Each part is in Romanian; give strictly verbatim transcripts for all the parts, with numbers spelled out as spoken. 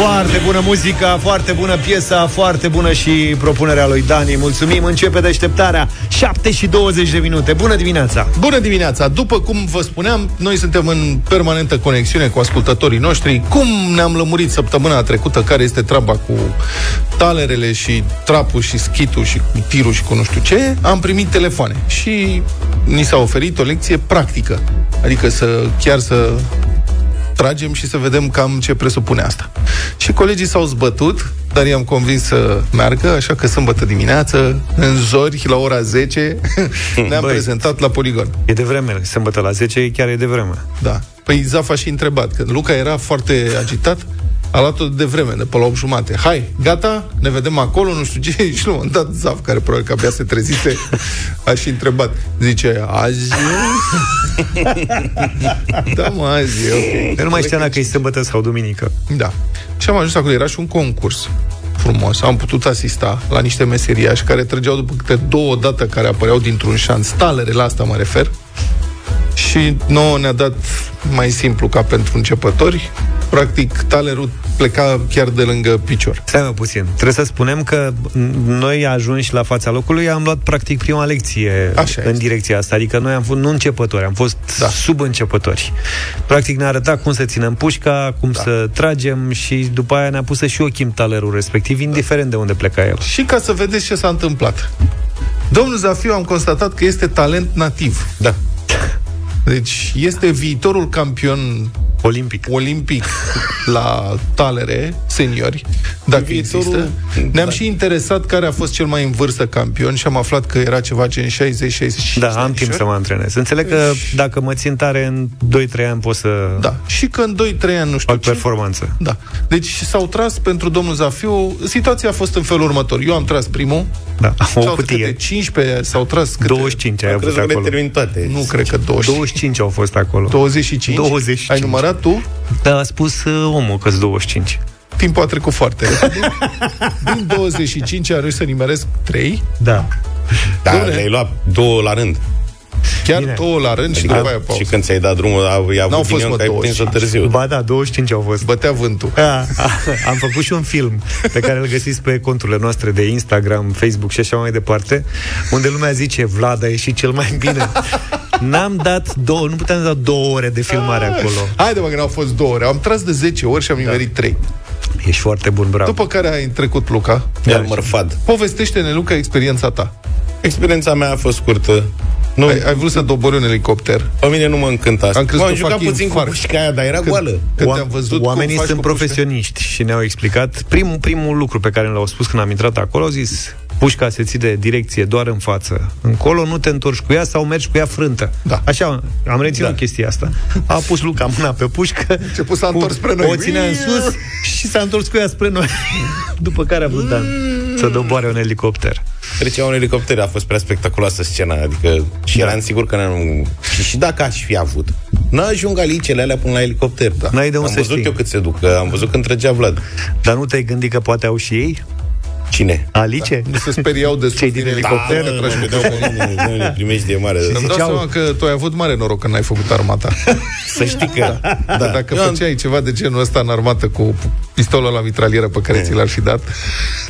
Foarte bună muzica, foarte bună piesa, foarte bună și propunerea lui Dani. Mulțumim, începe deșteptarea. Șapte și douăzeci de minute, bună dimineața. Bună dimineața, după cum vă spuneam, noi suntem în permanentă conexiune cu ascultătorii noștri. Cum ne-am lămurit săptămâna trecută care este treaba cu talerele și trapul și schitul și cu tirul și cu nu știu ce? Am primit telefoane și ni s-a oferit o lecție practică. Adică să chiar să... tragem și să vedem cam ce presupune asta. Și colegii s-au zbătut, dar i-am convins să meargă, așa că sâmbătă dimineață, în zori, la ora zece, ne-am Băi, prezentat la poligon. E de vreme, sâmbătă la zece, chiar e de vreme. Da. Păi Zaf a și întrebat, că Luca era foarte agitat, a luat-o de vreme, de pe la opt jumate. Hai, gata, ne vedem acolo, nu știu ce. Și l-am dat Zaf, care probabil că abia se trezise, a și întrebat. Zice, azi da, mă, azi okay. Eu nu mai știam dacă e sâmbătă sau duminică. Da. Și am ajuns acolo, era și un concurs frumos. Am putut asista la niște meseriași care trăgeau după câte două dată, care apăreau dintr-un șanț. Talere, la asta mă refer. Și nouă ne-a dat mai simplu ca pentru începători. Practic, talerul pleca chiar de lângă picior. Stai mă puțin. Trebuie să spunem că noi ajunși la fața locului am luat practic prima lecție. Așa în este. Direcția asta. Adică noi am fost nu începători, am fost da. subîncepători. Practic ne-a arătat cum să ținem pușca, cum da. să tragem și după aia ne-a pus să și ochim talerul respectiv, indiferent da. de unde pleca el. Și ca să vedeți ce s-a întâmplat. Domnul Zafiu, am constatat că este talent nativ. Da. Deci este viitorul campion olimpic, olimpic la talere, seniori, dacă viitorul... există. Ne-am da. și interesat care a fost cel mai în vârstă campion și am aflat că era ceva gen șaizeci șaizeci și cinci. Da, am timp să mă antrenez. Înțeleg că dacă mă țin tare în doi trei ani pot să... Da, și că în doi trei ani nu știu ce... performanță. Da. Deci s-au tras pentru domnul Zafiu. Situația a fost în felul următor. Eu am tras primul. Da, o cutie. cincisprezece s-au tras câte... douăzeci și cinci ai avut acolo. Toate. Nu cred că douăzeci și cinci au fost acolo. douăzeci și cinci? douăzeci și cinci. Ai numărat tu? Da, a spus uh, omul că-s douăzeci și cinci. Timpul a trecut foarte repede. Din douăzeci și cinci a reușit să nimeresc trei. Da. Da, Dune. Le-ai luat două la rând. Chiar Bine. două la rând, adică, și după aia pauză. Și când ți-ai dat drumul, i-a avut fost, mă, că ai prins-o târziu. Ba da, douăzeci și cinci au fost. Bătea vântul. A, a, am făcut și un film pe care îl găsiți pe conturile noastre de Instagram, Facebook și așa mai departe, unde lumea zice, Vlad a ieșit cel mai bine. N-am dat două, nu puteam da două ore de filmare a, acolo. Haide mă, că n-au fost două ore. Am tras de zece ori și am nimerit trei. Ești foarte bun, bravo. După care ai trecut, Luca. Iar mărfad. Povestește-ne, Luca, experiența ta. Experiența mea a fost scurtă. Nu. Ai, ai vrut să dobori un elicopter? Pe mine nu mă încântă asta. Am crezut că jucat puțin cu pușca aia, dar era când, goală. Când Oam- văzut oamenii sunt profesioniști și ne-au explicat. Primul, primul lucru pe care l-au spus când am intrat acolo, au zis, pușca se ține direcție doar în față. Încolo nu te întorci cu ea sau mergi cu ea frântă. Da. Așa, am reținut da. chestia asta. A pus Luca mâna pe pușcă. Ce pus s-a întors spre noi. O ținea în sus și s-a întors cu ea spre noi. După care a vrut Dan să doboare un elicopter. Trecea un elicopter, a fost prea spectaculoasă scena, adică și eram sigur că nu... Și, și dacă aș fi avut, n-ajung alicele alea până la elicopter. Da. N-ai de unde să știi. Am văzut eu cât se duc, am văzut când trăgea Vlad. Dar nu te-ai gândit că poate au și ei? Cine? Alice? Da. Nu se speriau de cei din elicopter. Da, mă, mă, nu le primești de mare. Îmi dau seama că tu ai avut mare noroc că n-ai făcut armata. Să știi că... Da. Da. Dacă eu făceai am... ceva de genul ăsta în armată cu pistolul la mitralieră pe care ți l-ar fi dat,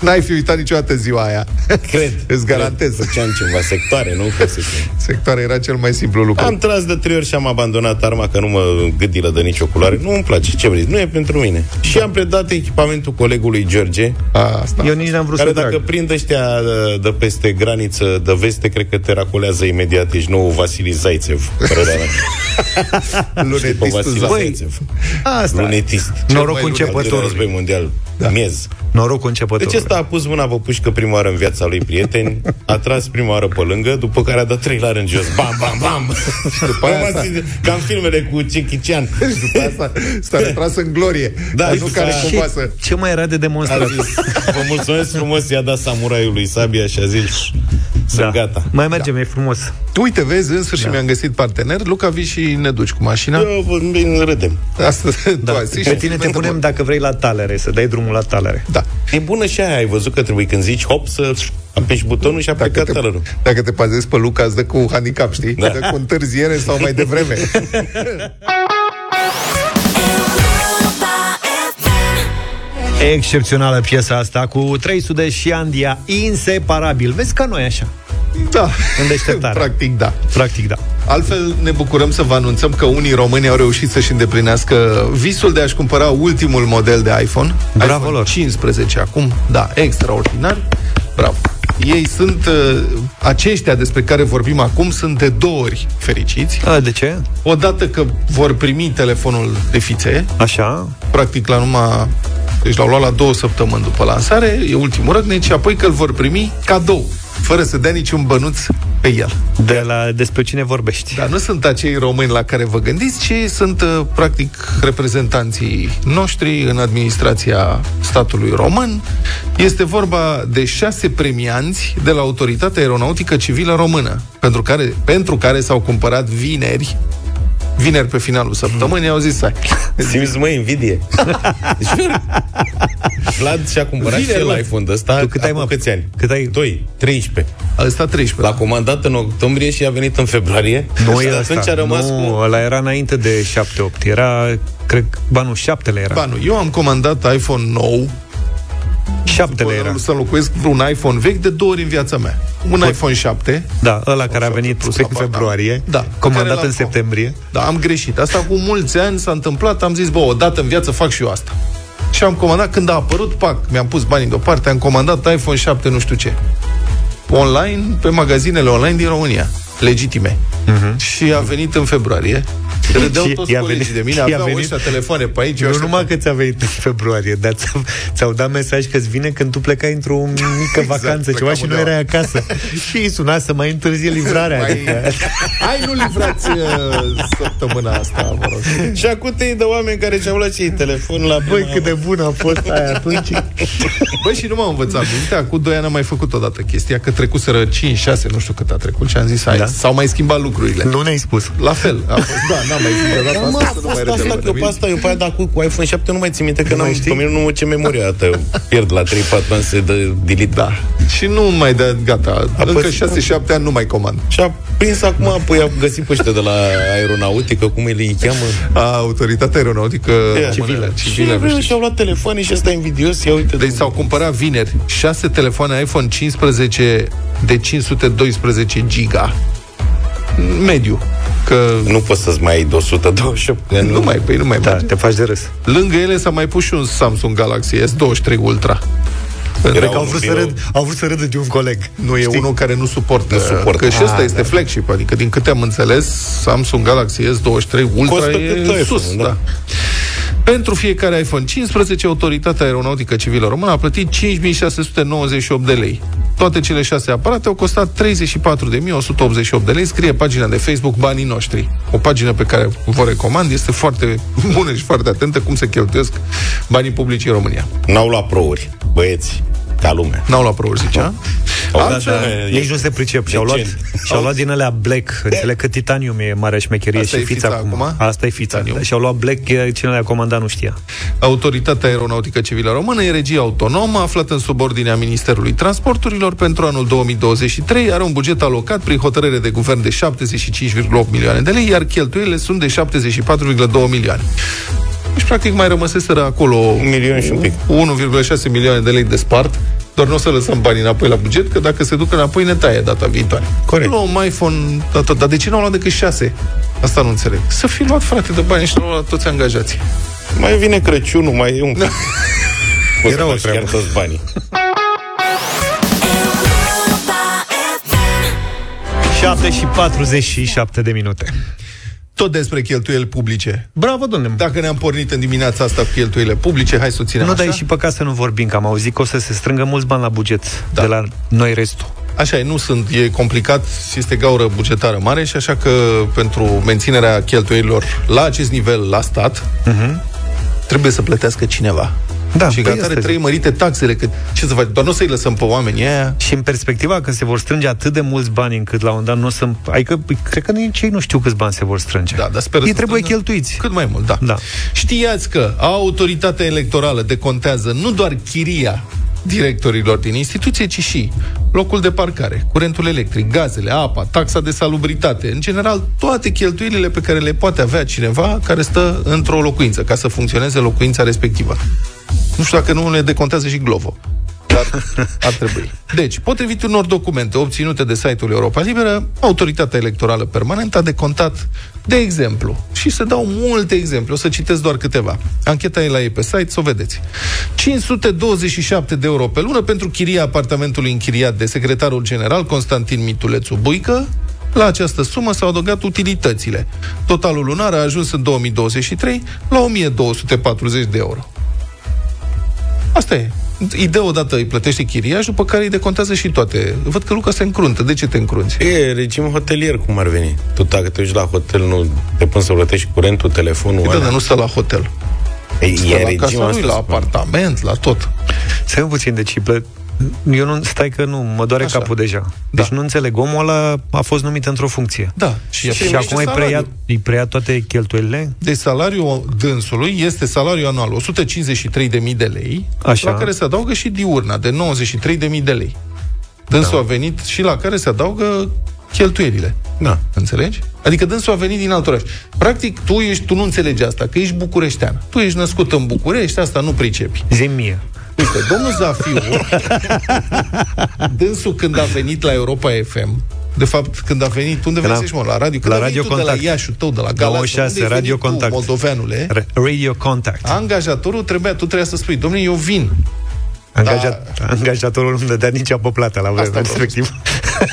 n-ai fi uitat niciodată ziua aia. Cred. Îți garantez. Făceam ceva sectoare, nu? Sectoare era cel mai simplu lucru. Am tras de trei ori și am abandonat arma că nu mă gâdilă de nicio culoare. Nu îmi place. Ce vrei? Nu e pentru mine. Și am predat echipamentul colegului George. Asta. Eu nici n-am vrut. Care dacă prind ăștia de peste graniță, de veste, cred că te racolează imediat. Ești nou Vasili Zaitsev. Lunetistul Zaitsev. Asta. Lunetist. Noroc începător. Mondial. Da. Miez. Noroc începător. Deci ăsta a pus mâna pe pușcă prima oară în viața lui, prieteni. A tras prima oară pe lângă, după care a dat trei la rând jos. Bam, bam, bam. După asta... Ca în filmele cu Jackie Chan. După asta s-a retras în glorie. Da, nu care cumva să... Ce mai era de demonstrat? Vă mulțumesc frumos, i-a dat samuraiului sabia și a zis, sunt da. gata. Mai mergem, da. e frumos. Tu uite, vezi, în sfârșit da. mi-am găsit partener. Luca, vii și ne duci cu mașina. Eu vă râdem. Asta, da. tu da. Pe tine te punem, bun. Dacă vrei, la talere, să dai drumul la talere. Da. E bună și aia, ai văzut că trebuie când zici hop să... apeși butonul și a plecat tălărul. Dacă te bazezi pe Luca, îți dă cu handicap, știi? Da. Dă cu întârziere sau mai devreme. Excepțională piesa asta cu trei sute și Andia, inseparabil. Vezi că noi așa. Da, în Deșteptare. Practic da. Practic da. Altfel ne bucurăm să vă anunțăm că unii români au reușit să-și îndeplinească visul de a-și cumpăra ultimul model de iPhone. Bravo iPhone lor. cincisprezece acum. Da, extraordinar. Bravo. Ei sunt, aceștia despre care vorbim acum, sunt de două ori fericiți. A, de ce? Odată că vor primi telefonul de fițe. Așa. Practic la numai... Deci l-au luat la două săptămâni după lansare, e ultimul răgnec, și apoi că îl vor primi cadou, fără să dea niciun bănuț pe el. De la, despre cine vorbești? Dar nu sunt acei români la care vă gândiți, ci sunt, practic, reprezentanții noștri în administrația statului român. Este vorba de șase premianți de la Autoritatea Aeronautică Civilă Română, pentru care, pentru care s-au cumpărat vineri, vineri pe finalul săptămânii, au zis, hai. Simți, măi, invidie. Jur. Vlad și-a cumpărat vineri, și el iPhone de ăsta. Tu cât ai, mă? Câți ani? Cât ai? doi, treisprezece. Ăsta treisprezece. L-a comandat în octombrie și a venit în februarie. Noi și atunci asta. A rămas nu, cu... ăla era înainte de șapte opt. Era, cred, banul șaptele era. Banul. Eu am comandat iPhone nou. șaptele era. Să locuiesc un iPhone vechi de două ori în viața mea. Un Pot. iPhone șapte. Da, ăla care a venit în februarie, da, comandat în septembrie. Da, am greșit. Asta cu mulți ani s-a întâmplat, am zis, bă, odată în viață fac și eu asta. Și am comandat, când a apărut, pac, mi-am pus banii deoparte, am comandat iPhone șapte nu știu ce. Online, pe magazinele online din România. Legitime. Uh-huh. Și a venit în februarie. Credeau toți colegii venit, de mine, aveau ăștia telefoane pe aici. Nu numai că ți-a venit în februarie, dar ți-au, ți-au dat mesaj că-ți vine când tu plecai într-o mică exact, vacanță, ceva, și nu erai acasă. Și îi suna să mai întârzie livrarea. Mai... Hai, nu livrați săptămâna asta, mă rog. Și acum te-i de oameni care și-au luat și telefon la... Băi, cât de bună a fost aia atunci. Băi, și nu m-am învățat mintea. Cu doi ani am mai făcut odată chestia, că trecuseră cinci șase, nu știu cât a trecut, și am zis, hai, da? S-au mai schimbat lucrurile. Nu ne-ai spus. La fel, a fost, da, n-am mai schimbat da, asta, asta, nu mai asta, asta, că pe asta, eu pe aia, dar cu, cu iPhone șapte nu mai țin minte, că nu, pe mine nu mă ce memoria ta, pierd la trei patru ani, se dă delete. Da. Și nu mai dă, gata, a încă șase șapte ani nu mai comand. Și a prins acum, apoi a găsit pe ăștia de la aeronautică, cum îi cheamă? A, Autoritatea Aeronautică yeah. Civilă. Civilă. Și au luat telefoane și ăsta invidios, ia uite. Deci s-au cumpărat vineri șase telefoane iPhone cincisprezece de cinci sute doisprezece giga. Mediu. Că... Nu poți să-ți mai ai două sute douăzeci și opt. Nu, nu mai, păi nu mai da, te faci de râs. Lângă ele s-a mai pus și un Samsung Galaxy S douăzeci și trei Ultra. Era că au vrut, să râd, au vrut să râdă de un coleg. Nu, știi? E unul care nu suportă, nu suportă. Că și ăsta ah, este da. flagship. Adică din câte am înțeles, Samsung Galaxy S douăzeci și trei Ultra costă e sus iPhone, da. Da. Pentru fiecare iPhone cincisprezece, Autoritatea Aeronautică Civilă Română a plătit cinci mii șase sute nouăzeci și opt de lei. Toate cele șase aparate au costat treizeci și patru de mii o sută optzeci și opt de lei. Scrie pagina de Facebook Banii Noștri. O pagină pe care vă recomand, este foarte bună și foarte atentă cum se cheltuiesc banii publici în România. N-au luat prouri, băieți, ca lume. N-au luat prouri, zicea. Nici nu se pricep. Și-au luat, și-au luat din alea black. Înțeleg că titanium e marea șmecherie. Asta și fița, fița acum. Asta e fița. Da. Și-au luat black, cine le-a comandat nu știa. Autoritatea Aeronautică Civilă Română e regie autonomă, aflată în subordinea Ministerului Transporturilor. Pentru anul două mii douăzeci și trei are un buget alocat prin hotărâre de guvern de șaptezeci și cinci virgulă opt milioane de lei, iar cheltuielile sunt de șaptezeci și patru virgulă doi milioane. Și practic mai rămăseseră acolo milion și un pic. unu virgulă șase milioane de lei de spart. Doar nu o să lăsăm banii înapoi la buget, că dacă se duc înapoi, ne taie data viitoare. Corect. Nu, un iPhone, da, tot. Dar de ce n-au luat decât șase? Asta nu înțeleg. Să fi luat, frate, de bani și n-au luat toți angajații. Mai vine Crăciunul, mai e un... Era o treabă. Chiar toți banii. șapte și patruzeci și șapte de minute. Tot despre cheltuieli publice. Bravo, domnule. Dacă ne-am pornit în dimineața asta cu cheltuielile publice, hai să o ținem nu, așa. Nu, dar e și păcat să nu vorbim, că am auzit că o să se strângă mulți bani la buget, da, de la noi restul. Așa e, nu sunt, e complicat, este gaură bugetară mare și așa că pentru menținerea cheltuielilor la acest nivel la stat, uh-huh, trebuie să plătească cineva. Da, și gata, trebuie mărite taxele, că ce să faci? Doar nu o să-i lăsăm pe oamenii aia. Și în perspectiva că se vor strânge atât de mulți bani încât la un dat nu o să... Adică, cred că nici ei nu știu câți bani se vor strânge. Da, dar sper ei trebuie cheltuiți. Cât mai mult, da. da. Știați că Autoritatea Electorală decontează nu doar chiria directorilor din instituție, ci și locul de parcare, curentul electric, gazele, apa, taxa de salubritate, în general toate cheltuielile pe care le poate avea cineva care stă într-o locuință, ca să funcționeze locuința respectivă. Nu știu dacă nu ne decontează și Glovo. Dar ar trebui. Deci, potrivit unor documente obținute de site-ul Europa Liberă, Autoritatea Electorală Permanentă a decontat, de exemplu, și se dau multe exemple, o să citesc doar câteva. Ancheta e la ei pe site, să o vedeți. cinci sute douăzeci și șapte de euro pe lună pentru chiria apartamentului închiriat de secretarul general Constantin Mitulețu Buică. La această sumă s-au adăugat utilitățile. Totalul lunar a ajuns în două mii douăzeci și trei la o mie două sute patruzeci de euro. Asta e. Îi dă odată, îi plătește chiria și după care îi decontează și toate. Văd că Luca se încruntă. De ce te încrunți? E regim hotelier, cum ar veni. Tu dacă te duci la hotel, nu te pun să plătești curentul, telefonul. Păi da, dar nu stă la hotel. Ei, stă e la casa lui, la apartament, la tot. Să iau puțin de ciplă. Eu nu, stai că nu, mă doare așa capul deja. Deci da. Nu înțeleg, omul ăla a fost numit într-o funcție. Da. Și, și, și acum îi preia, îi preia toate cheltuielile? Deci salariul dânsului este salariul anual o sută cincizeci și trei de mii de lei, așa, la care se adaugă și diurna de nouăzeci și trei de mii de lei. Dânsul da. a venit și la care se adaugă cheltuielile. Da. Înțelegi? Adică dânsul a venit din alt oraș. Practic, tu, ești, tu nu înțelegi asta, că ești bucureștean. Tu ești născut în București, asta nu pricepi. Zi-mi mie. Uite, domnul Zafiu, dânsul când a venit la Europa F M, de fapt, când a venit, unde vrei să-și mă, la radio, când la a venit radio tu Contact. De la Iașul tău, de la Galați, unde ai venit tu, moldoveanule, Radio Contact. Angajatorul trebuia, tu trebuia să spui, domnule, eu vin. Angajat, da. Angajatorul nu-mi dădea nici apă plată la vremea respectivă.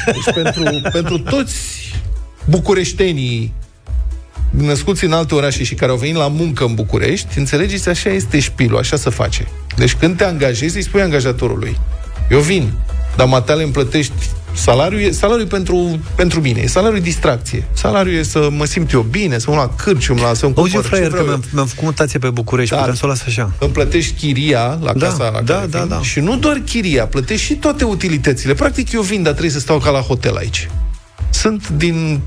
Deci pentru, pentru toți bucureștenii născuți în alte orașe și care au venit la muncă în București, înțelegeți, așa este șpilul, așa se face. Deci când te angajezi, îi spui angajatorului, eu vin, dar matale îmi plătești salariul, salariul pentru, pentru mine, e salariul distracție. Salariul e să mă simt eu bine, să mă la cârcium, la să-mi cumpăr. Auzi, fraier, că mi-am, mi-am făcut mutație pe București, dar putem să o las așa. Îmi plătești chiria la casa da, la da, care da, vin, da. Și nu doar chiria, plătești și toate utilitățile. Practic eu vin, dar trebuie să stau ca la hotel aici. Sunt din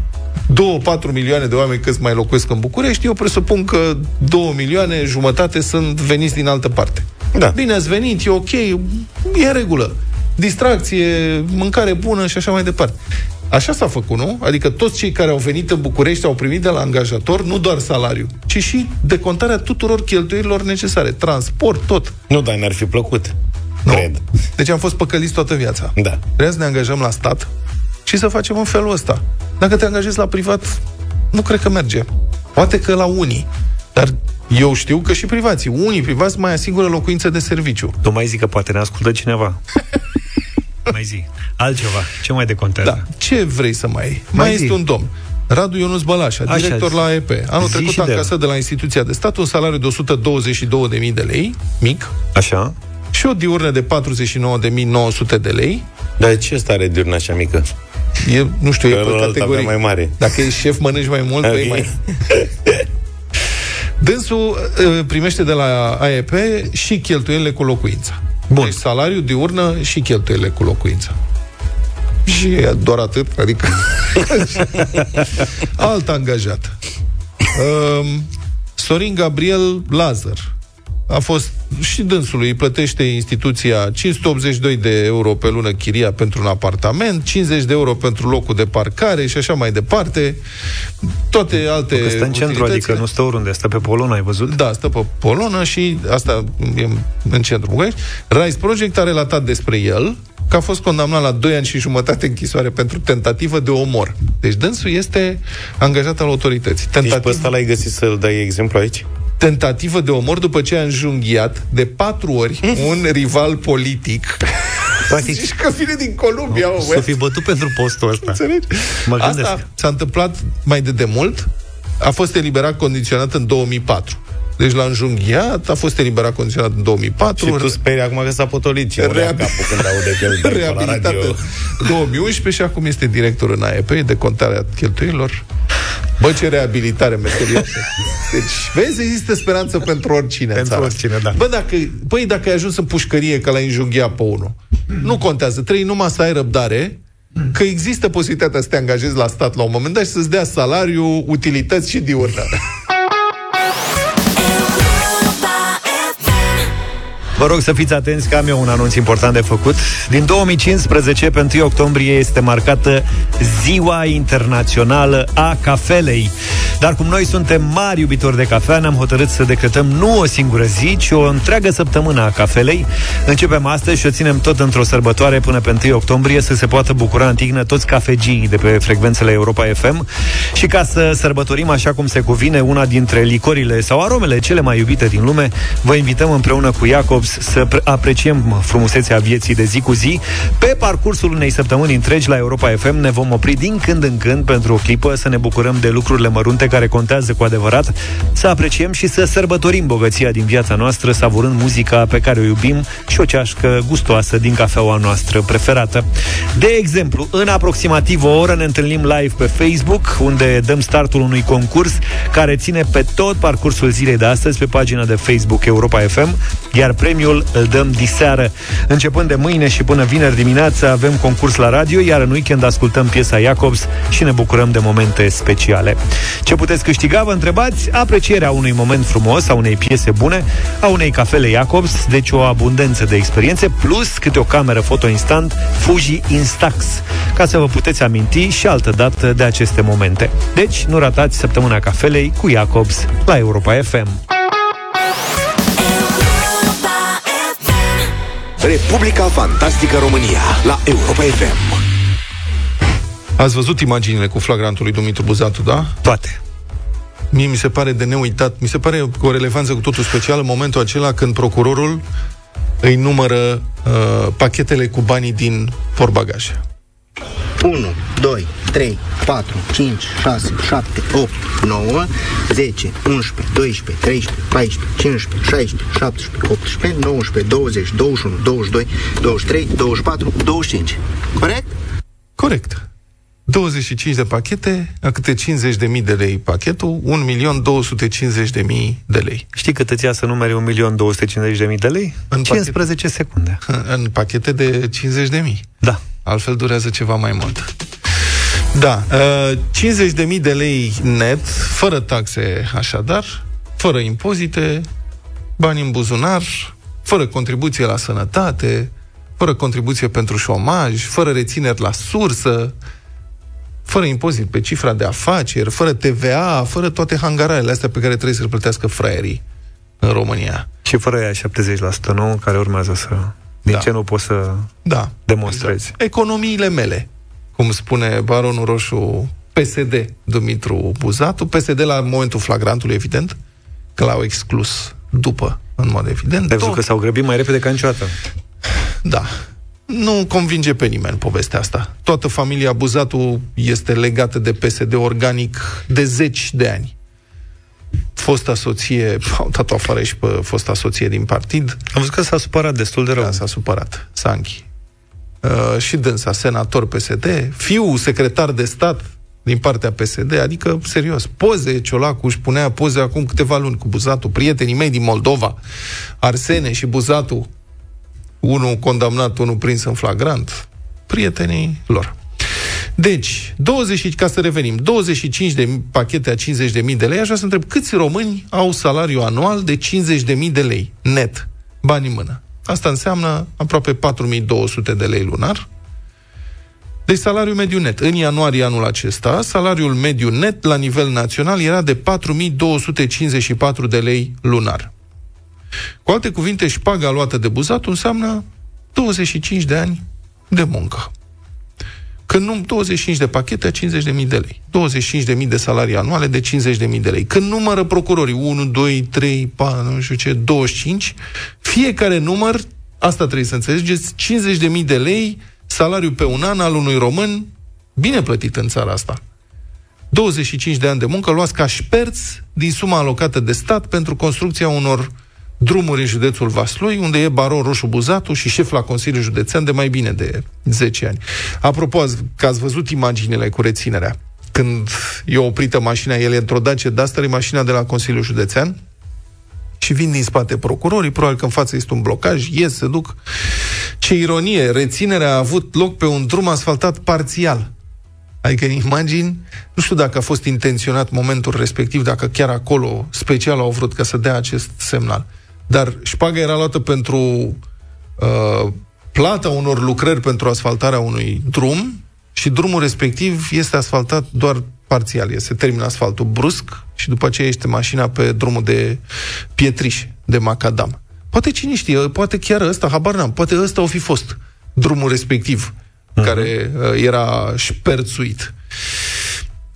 două patru milioane de oameni câți mai locuiesc în București, eu presupun că două milioane jumătate sunt veniți din altă parte. Da. Bine ați venit, e ok, e în regulă. Distracție, mâncare bună și așa mai departe. Așa s-a făcut, nu? Adică toți cei care au venit în București au primit de la angajator nu doar salariu, ci și decontarea tuturor cheltuielilor necesare. Transport, tot. Nu, dar ne-ar fi plăcut. Nu? Cred. Deci am fost păcăliți toată viața. Da. Trebuie să ne angajăm la stat și să facem în felul ăsta. Dacă te angajezi la privat, nu cred că merge. Poate că la unii. Dar eu știu că și privații. Unii privați mai asigură locuințe de serviciu. Tu mai zici că poate ne ascultă cineva. Mai zic. Altceva. Ce mai decontează? Da. Ce vrei să mai ai? Mai, mai este un domn. Radu Ionuț Bălașa, director la A E P. Anul trecut a încasat de la instituția de stat un salariu de o sută douăzeci și două de mii de lei, mic. Așa. Și o diurnă de patruzeci și nouă de mii nouă sute de lei. Dar ce stare de diurnă așa mică? E, nu știu, că e pe categorie. Mai mare. Dacă ești șef, mănânci mai mult, okay. Mai... Dânsul primește de la A E P și cheltuielile cu locuința. Bun. Deci salariu, diurnă și cheltuielile cu locuința. Și doar atât, adică... Alt angajat. Um, Sorin Gabriel Lazar. A fost și dânsului, plătește instituția cinci sute optzeci și doi de euro pe lună chiria pentru un apartament, cincizeci de euro pentru locul de parcare și așa mai departe. Toate alte utilități. Că stă în centru, adică nu stă oriunde, stă pe Polonă, ai văzut? Da, stă pe Polonă și asta e în centru București. Rise Project a relatat despre el că a fost condamnat la doi ani și jumătate închisoare pentru tentativă de omor. Deci dânsul este angajat al autorității. Tentativ... Deci pe ăsta l-ai găsit să-l dai exemplu aici? Tentativă de omor după ce a înjunghiat de patru ori un rival politic. Zici că vine din Columbia, no, să fi bătut pentru postul ăsta. Înțelegi? Mă gândesc. Asta s-a întâmplat mai de demult. A fost eliberat condiționat în două mii patru. Deci l-a înjunghiat, a fost eliberat condiționat în două mii patru. Și tu speri acum că s-a potolit și reab... capul când aude că reabilitat în două mii unsprezece și acum este director în A E P de contarea cheltuielor. Bă, ce reabilitare meserioasă. Deci, vezi, există speranță pentru oricine. Pentru oricine, da. Bă, dacă, băi, dacă ai ajuns în pușcărie că l-ai înjunghiat pe unul, mm. nu contează. Trebuie numai să ai răbdare că există posibilitatea să te angajezi la stat la un moment dat și să-ți dea salariu, utilități și diurnă. Vă rog să fiți atenți că am eu un anunț important de făcut. Din două mii cincisprezece, pe întâi octombrie, este marcată Ziua Internațională a Cafelei. Dar cum noi suntem mari iubitori de cafea, ne-am hotărât să decretăm nu o singură zi, ci o întreagă săptămână a cafelei. Începem astăzi și o ținem tot într-o sărbătoare până pe întâi octombrie, să se poată bucura în tignă toți cafegiii de pe frecvențele Europa F M. Și ca să sărbătorim așa cum se cuvine una dintre licorile sau aromele cele mai iubite din lume, vă invităm împreună cu Jacobs să apreciem frumusețea vieții de zi cu zi. Pe parcursul unei săptămâni întregi la Europa F M ne vom opri din când în când pentru o clipă să ne bucurăm de lucrurile mărunte care contează cu adevărat, să apreciem și să sărbătorim bogăția din viața noastră, savurând muzica pe care o iubim și o ceașcă gustoasă din cafeaua noastră preferată. De exemplu, în aproximativ o oră ne întâlnim live pe Facebook, unde dăm startul unui concurs care ține pe tot parcursul zilei de astăzi pe pagina de Facebook Europa F M, iar premiul îl dăm diseară. Începând de mâine și până vineri dimineața avem concurs la radio, iar în weekend ascultăm piesa Jacobs și ne bucurăm de momente speciale. Ce puteți câștiga, vă întrebați? Aprecierea unui moment frumos, a unei piese bune, a unei cafele Jacobs, deci o abundență de experiențe, plus câte o cameră foto instant Fuji Instax, ca să vă puteți aminti și altă dată de aceste momente. Deci, nu ratați săptămâna cafelei cu Jacobs la Europa F M. Republica Fantastică România la Europa F M. Ați văzut imaginile cu flagrantul lui Dumitru Buzatu, da? Toate. Mie mi se pare de neuitat, mi se pare o relevanță cu totul specială momentul acela când procurorul îi numără uh, pachetele cu banii din portbagaje. unu, doi, trei, patru, cinci, șase, șapte, opt, nouă, zece, unsprezece, doisprezece, treisprezece, paisprezece, cincisprezece, șaizeci și șapte, optzeci, nouăsprezece, douăzeci, douăzeci și unu, douăzeci și doi, douăzeci și trei, douăzeci și patru, douăzeci și cinci. Corect? Corect. douăzeci și cinci de pachete, a câte cincizeci de mii de lei pachetul, un milion două sute cincizeci de mii de lei. Știi cât îți ia să numeri un milion două sute cincizeci de mii de lei? În cincisprezece pachete, secunde. În pachete de cincizeci de mii. Da. Altfel durează ceva mai mult. Da. cincizeci de mii de lei net, fără taxe așadar, fără impozite, bani în buzunar, fără contribuție la sănătate, fără contribuție pentru șomaj, fără rețineri la sursă, fără impozit pe cifra de afaceri, fără T V A, fără toate hangarele astea pe care trebuie să le plătească fraierii în România. Și fără aia șaptezeci la sută, nu? Care urmează să... Din da. ce nu poți să da. demonstrezi? Exact. Economiile mele, cum spune baronul roșu P S D, Dumitru Buzatu. P S D la momentul flagrantului, evident, că l-au exclus după, în mod evident. Dar tot... că s-au grăbit mai repede ca niciodată. Da. Nu convinge pe nimeni povestea asta. Toată familia Buzatu este legată de P S D organic de zeci de ani. Fosta soție, au dat-o afară și pe fosta soție din partid. Am văzut că s-a supărat destul de rău. Da, s-a supărat, s-a închis. Uh, și dânsa, senator P S D, fiul secretar de stat din partea P S D, adică, serios, poze, Ciolacu își punea poze acum câteva luni cu Buzatu, prietenii mei din Moldova, Arsene și Buzatu, unul condamnat, unul prins în flagrant, prietenii lor. Deci, douăzeci, ca să revenim, douăzeci și cinci de pachete a cincizeci de mii de lei, aș vrea să întreb câți români au salariu anual de cincizeci de mii de lei net, bani în mână. Asta înseamnă aproape patru mii două sute de lei lunar. Deci salariul mediu net. În ianuarie anul acesta, salariul mediu net la nivel național era de patru mii două sute cincizeci și patru de lei lunar. Cu alte cuvinte, șpaga luată de Buzatu înseamnă douăzeci și cinci de ani de muncă. Când număr douăzeci și cinci de pachete, cincizeci de mii de lei. douăzeci și cinci de mii de salarii anuale de cincizeci de mii de lei. Când numără procurorii unu, doi, trei, patru, nu știu ce, douăzeci și cinci, fiecare număr, asta trebuie să înțelegeți, cincizeci de mii de lei salariu pe un an al unui român bine plătit în țara asta. douăzeci și cinci de ani de muncă luați ca șperți din suma alocată de stat pentru construcția unor drumuri în județul Vaslui, unde e baron roșu Buzatu și șef la Consiliul Județean de mai bine de zece ani. Apropo, că ați văzut imaginile cu reținerea. Când e oprită mașina, el e într-o Dacia Duster, e mașina de la Consiliul Județean și vin din spate procurorii, probabil că în față este un blocaj, ies, se duc. Ce ironie, reținerea a avut loc pe un drum asfaltat parțial. Adică în imagini, nu știu dacă a fost intenționat momentul respectiv, dacă chiar acolo special au vrut ca să dea acest semnal. dar șpaga era luată pentru uh, plata unor lucrări pentru asfaltarea unui drum și drumul respectiv este asfaltat doar parțial. Se termină asfaltul brusc și după aceea este mașina pe drumul de pietriș, de macadam. Poate cine știe, poate chiar ăsta, habar n-am, poate ăsta o fi fost drumul respectiv, uh-huh, care uh, era șperțuit.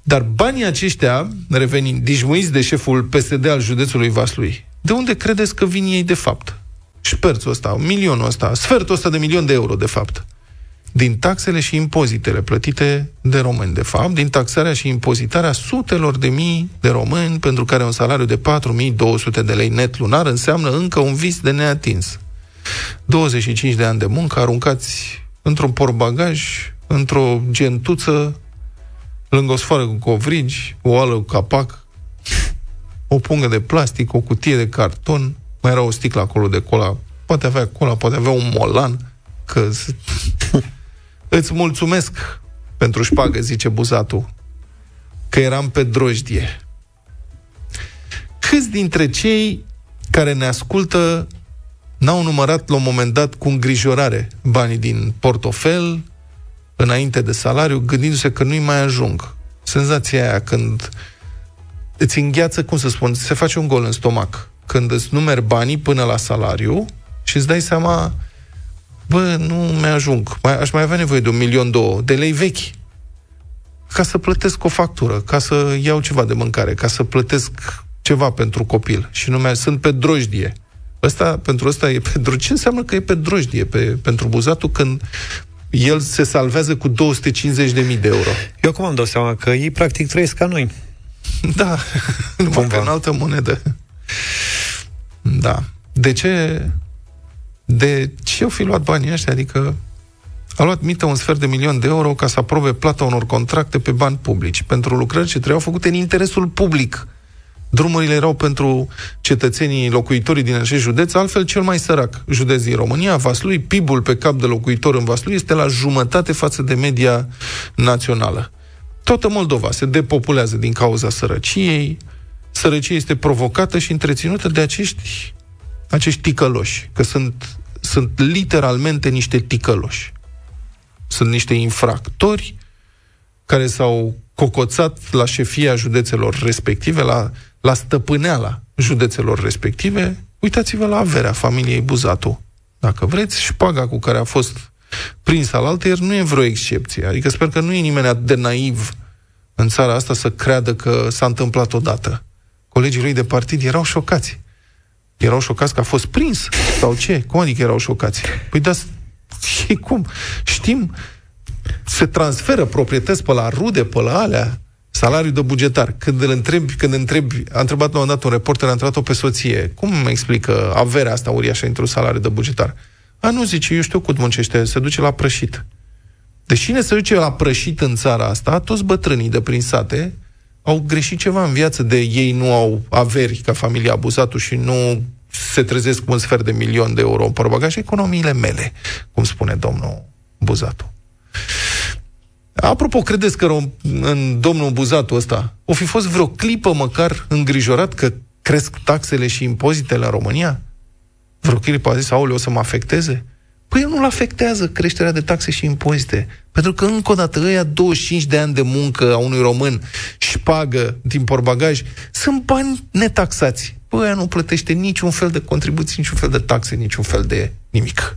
Dar banii aceștia, revenind, dișmuiți de șeful P S D al județului Vaslui, de unde credeți că vin ei de fapt? Șperțul ăsta, milionul ăsta, sfertul ăsta de milion de euro de fapt. Din taxele și impozitele plătite de români, de fapt, din taxarea și impozitarea sutelor de mii de români, pentru care un salariu de patru mii două sute de lei net lunar înseamnă încă un vis de neatins. douăzeci și cinci de ani de muncă aruncați într-un portbagaj, într-o gentuță, lângă o sfoară cu covrigi, o oală cu capac, o pungă de plastic, o cutie de carton, mai era o sticlă acolo de cola, poate avea cola, poate avea un molan, că... Îți mulțumesc pentru șpagă, zice Buzatu, că eram pe drojdie. Câți dintre cei care ne ascultă n-au numărat la un moment dat cu îngrijorare banii din portofel, înainte de salariu, gândindu-se că nu-i mai ajung? Senzația aia când îți îngheață, cum să spun, se face un gol în stomac, când îți numeri banii până la salariu și îți dai seama, bă, nu mi-ajung, aș mai avea nevoie de un milion două de lei vechi ca să plătesc o factură, ca să iau ceva de mâncare, ca să plătesc ceva pentru copil și nu mi-a... sunt pe drojdie. Ăsta, pentru ăsta e pe drojdie. Ce înseamnă că e pe drojdie pe, pentru Buzatu când el se salvează cu două sute cincizeci de mii de euro? Eu acum îmi dau seama că ei practic trăiesc ca noi. Da, numai că în altă monedă. Da. De ce... De ce o fi luat banii ăștia? Adică a luat mită un sfert de milion de euro ca să aprobe plata unor contracte pe bani publici, pentru lucrări ce trebuiau făcute în interesul public. Drumurile erau pentru cetățenii, locuitorii din acest județ, altfel cel mai sărac județ din România, Vaslui. P I B-ul pe cap de locuitor în Vaslui este la jumătate față de media națională. Toată Moldova se depopulează din cauza sărăciei. Sărăcia este provocată și întreținută de acești acești ticăloși, că sunt, sunt literalmente niște ticăloși. Sunt niște infractori care s-au cocoțat la șefia județelor respective, la, la stăpâneala județelor respective. Uitați-vă la averea familiei Buzatu. Dacă vreți, șpaga cu care a fost prins alaltăieri nu e vreo excepție. Adică sper că nu e nimeni atât de naiv în țara asta să creadă că s-a întâmplat odată. Colegii lui de partid erau șocați. Erau șocați că a fost prins? Sau ce? Cum adică erau șocați? Păi da, și cum? Știm, se transferă proprietăți pe la rude, pe la alea, salariul de bugetar. Când îl întrebi, când întrebi, a întrebat la un dat un reporter, a întrebat-o pe soție, cum explică averea asta uriașă într-un salariu de bugetar? A, nu, zice, eu știu cum muncește, se duce la prășit. Deci cine se duce la prășit în țara asta? Toți bătrânii de prin sate au greșit ceva în viață, de ei nu au averi ca familia Buzatu și nu se trezesc cu un sfert de milion de euro în portbagaj. Economiile mele, cum spune domnul Buzatu. Apropo, credeți că în domnul Buzatu ăsta o fi fost vreo clipă măcar îngrijorat că cresc taxele și impozitele în România? Vreo clipă a zis, aoleu, o să mă afecteze? Păi nu-l afectează creșterea de taxe și impozite. Pentru că, încă o dată, ăia douăzeci și cinci de ani de muncă a unui român, șpagă din portbagaj, sunt bani netaxați. Păi ăia nu plătește niciun fel de contribuții, niciun fel de taxe, niciun fel de nimic.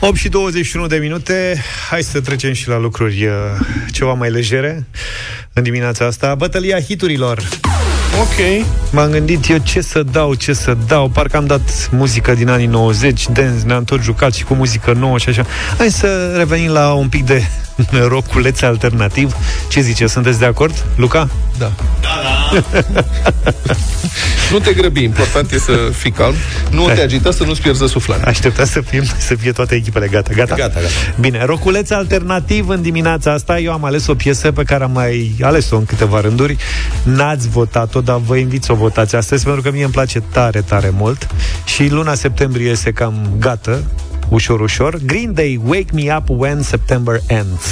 opt și douăzeci și unu de minute, hai să trecem și la lucruri ceva mai legere în dimineața asta. Bătălia hiturilor. Ok. M-am gândit eu ce să dau, ce să dau. Parcă am dat muzică din anii nouăzeci, dance, ne-am tot jucat și cu muzică nouă și așa. Hai să revenim la un pic de roculețe alternativ. Ce zice? Sunteți de acord, Luca? Da. Da, da. Nu te grăbi, important e să fii calm. Nu te agita să nu-ți pierzi suflarea. Aștepta să fie, să fie toate echipele gata. Gata, gata, gata. Bine, roculețe alternativ în dimineața asta. Eu am ales o piesă pe care am mai ales-o în câteva rânduri. N-ați votat-o, dar vă invit să o votați astăzi, pentru că mie îmi place tare, tare mult. Și luna septembrie este cam gata, ușor, ușor. Green Day, Wake Me Up When September Ends.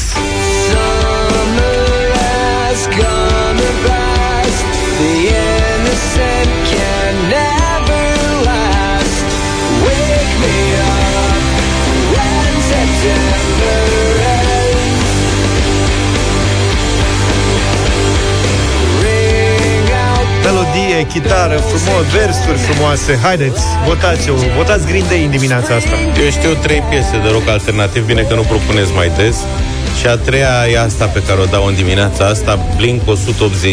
melodie, chitară, frumos, versuri frumoase. Haideți, votați-o, votați Green Day în dimineața asta. Eu știu trei piese de rock alternativ, bine că nu propuneți mai des. Și a treia e asta pe care o dau în dimineața asta, Blink o sută optzeci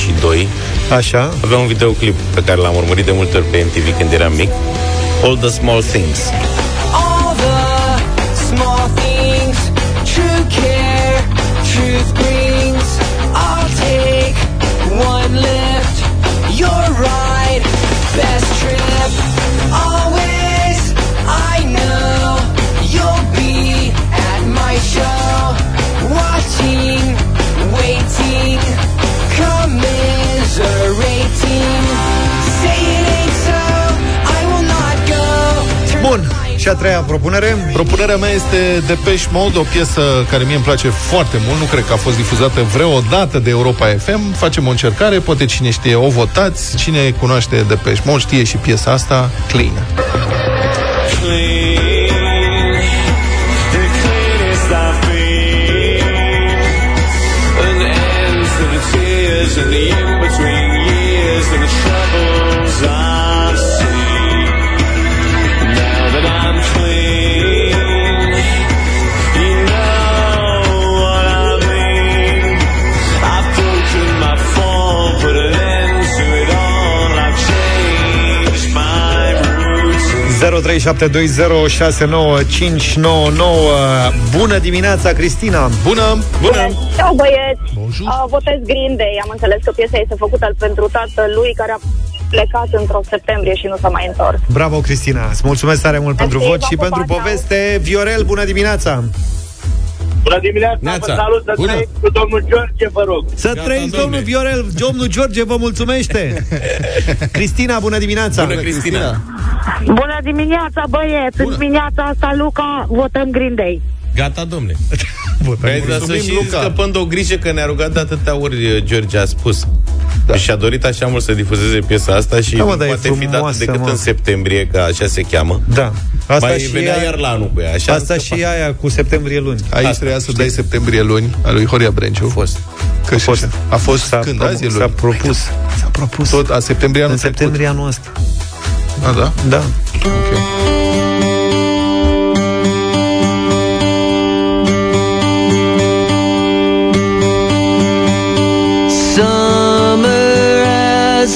și doi. Așa. Avea un videoclip pe care l-am urmărit de multe ori pe M T V când eram mic, All the Small Things. Și a treia propunere? Propunerea mea este Depeche Mode, o piesă care mie îmi place foarte mult. Nu cred că a fost difuzată vreodată de Europa F M. Facem o încercare, poate cine știe o votați. Cine cunoaște Depeche Mode știe și piesa asta, Clean. zero trei șapte doi zero șase nouă cinci nouă nouă. Bună dimineața, Cristina! Bună! Bună! Ciao, băieți! Uh, votez Green Day. Am înțeles că piesa este făcută pentru tatălui care a plecat într-o septembrie și nu s-a mai întors. Bravo, Cristina! Îți mulțumesc tare mult pentru vot și pentru poveste. Viorel, bună dimineața! Bună dimineața, Neața. Vă salut, să Bună. trăiți cu domnul George, vă rog. Să Gata, trăiți, domnule. domnul Viorel, domnul George vă mulțumește. Cristina, bună dimineața. Bună, Cristina. Bună dimineața, băieți. Bună. În dimineața asta, Luca, votăm Green Day. Gata, domnule. Să și Luca. Scăpăm de o grijă că ne-a rugat de atâtea ori, George a spus. Da. Și a dorit așa mult să difuzeze piesa asta și da, mă, poate frumoasă, fi dată decât mă. în septembrie, că așa se cheamă. Da. Asta mai și venea aia... iar la anul cu ea. Așa asta și fac. Aia cu septembrie luni. Aici asta, trebuia să știi? Dai septembrie luni a lui Horia Brenciu. A fost. Că a fost. A fost s-a când promu- azi e luni. S-a propus. S-a propus. Tot a septembrie anul trecut. În septembrie anul ăsta. A, da? Da. Ok.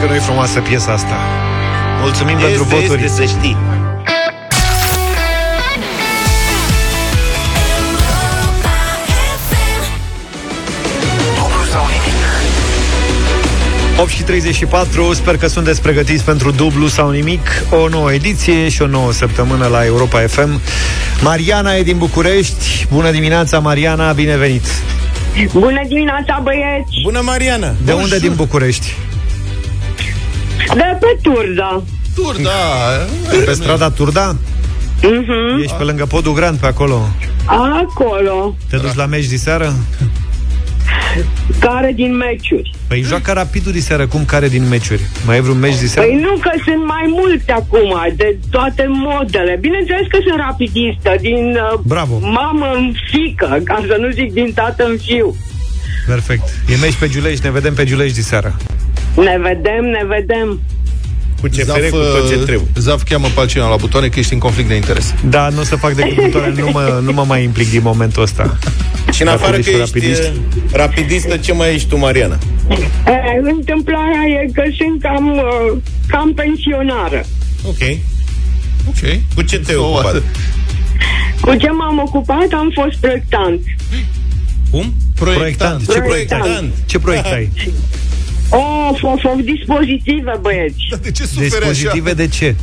Că nu e frumoasă piesa asta. Mulțumim este, pentru voturi. Este, să știi. opt și treizeci și patru, sper că sunteți pregătiți pentru dublu sau nimic. O nouă ediție și o nouă săptămână la Europa F M. Mariana e din București. Bună dimineața, Mariana, bine venit. Bună dimineața, băieți. Bună, Mariana. De Bun unde șur. din București? De pe Turda. Turda. Pe strada Turda? Uh-huh. Ești pe lângă podul Grand, pe acolo. Acolo. Te duci la meci diseară? Care din meciuri? Păi joacă Rapidul diseară, cum care din meciuri? Mai e vreun meci diseară? Păi nu, că sunt mai multe acum, de toate modele. Bineînțeles că sunt rapidistă, din Bravo. mamă în fică, ca să nu zic din tată în fiu. Perfect. E meci pe Giulești, ne vedem pe Giulești diseară. Ne vedem, ne vedem. Cu ce Zaf, cu tot ce trebuie. Zaf cheamă pe altcineva la butoane că ești în conflict de interes. Da, nu o să fac decât butoane, nu mă, nu mă mai implic din momentul ăsta. Și în afară că ești rapidist, rapidistă, ce mai ești tu, Mariana? E, întâmplarea e că sunt cam, cam pensionară. Ok. Ok. Cu ce te-ai ocupat? Cu ce m-am ocupat? Am fost proiectant. Cum? Proiectant. Ce proiectant? Ce proiect ai? Of, of, of, dispozitive, băieți. Dar de ce suferi așa? Dispozitive de ce?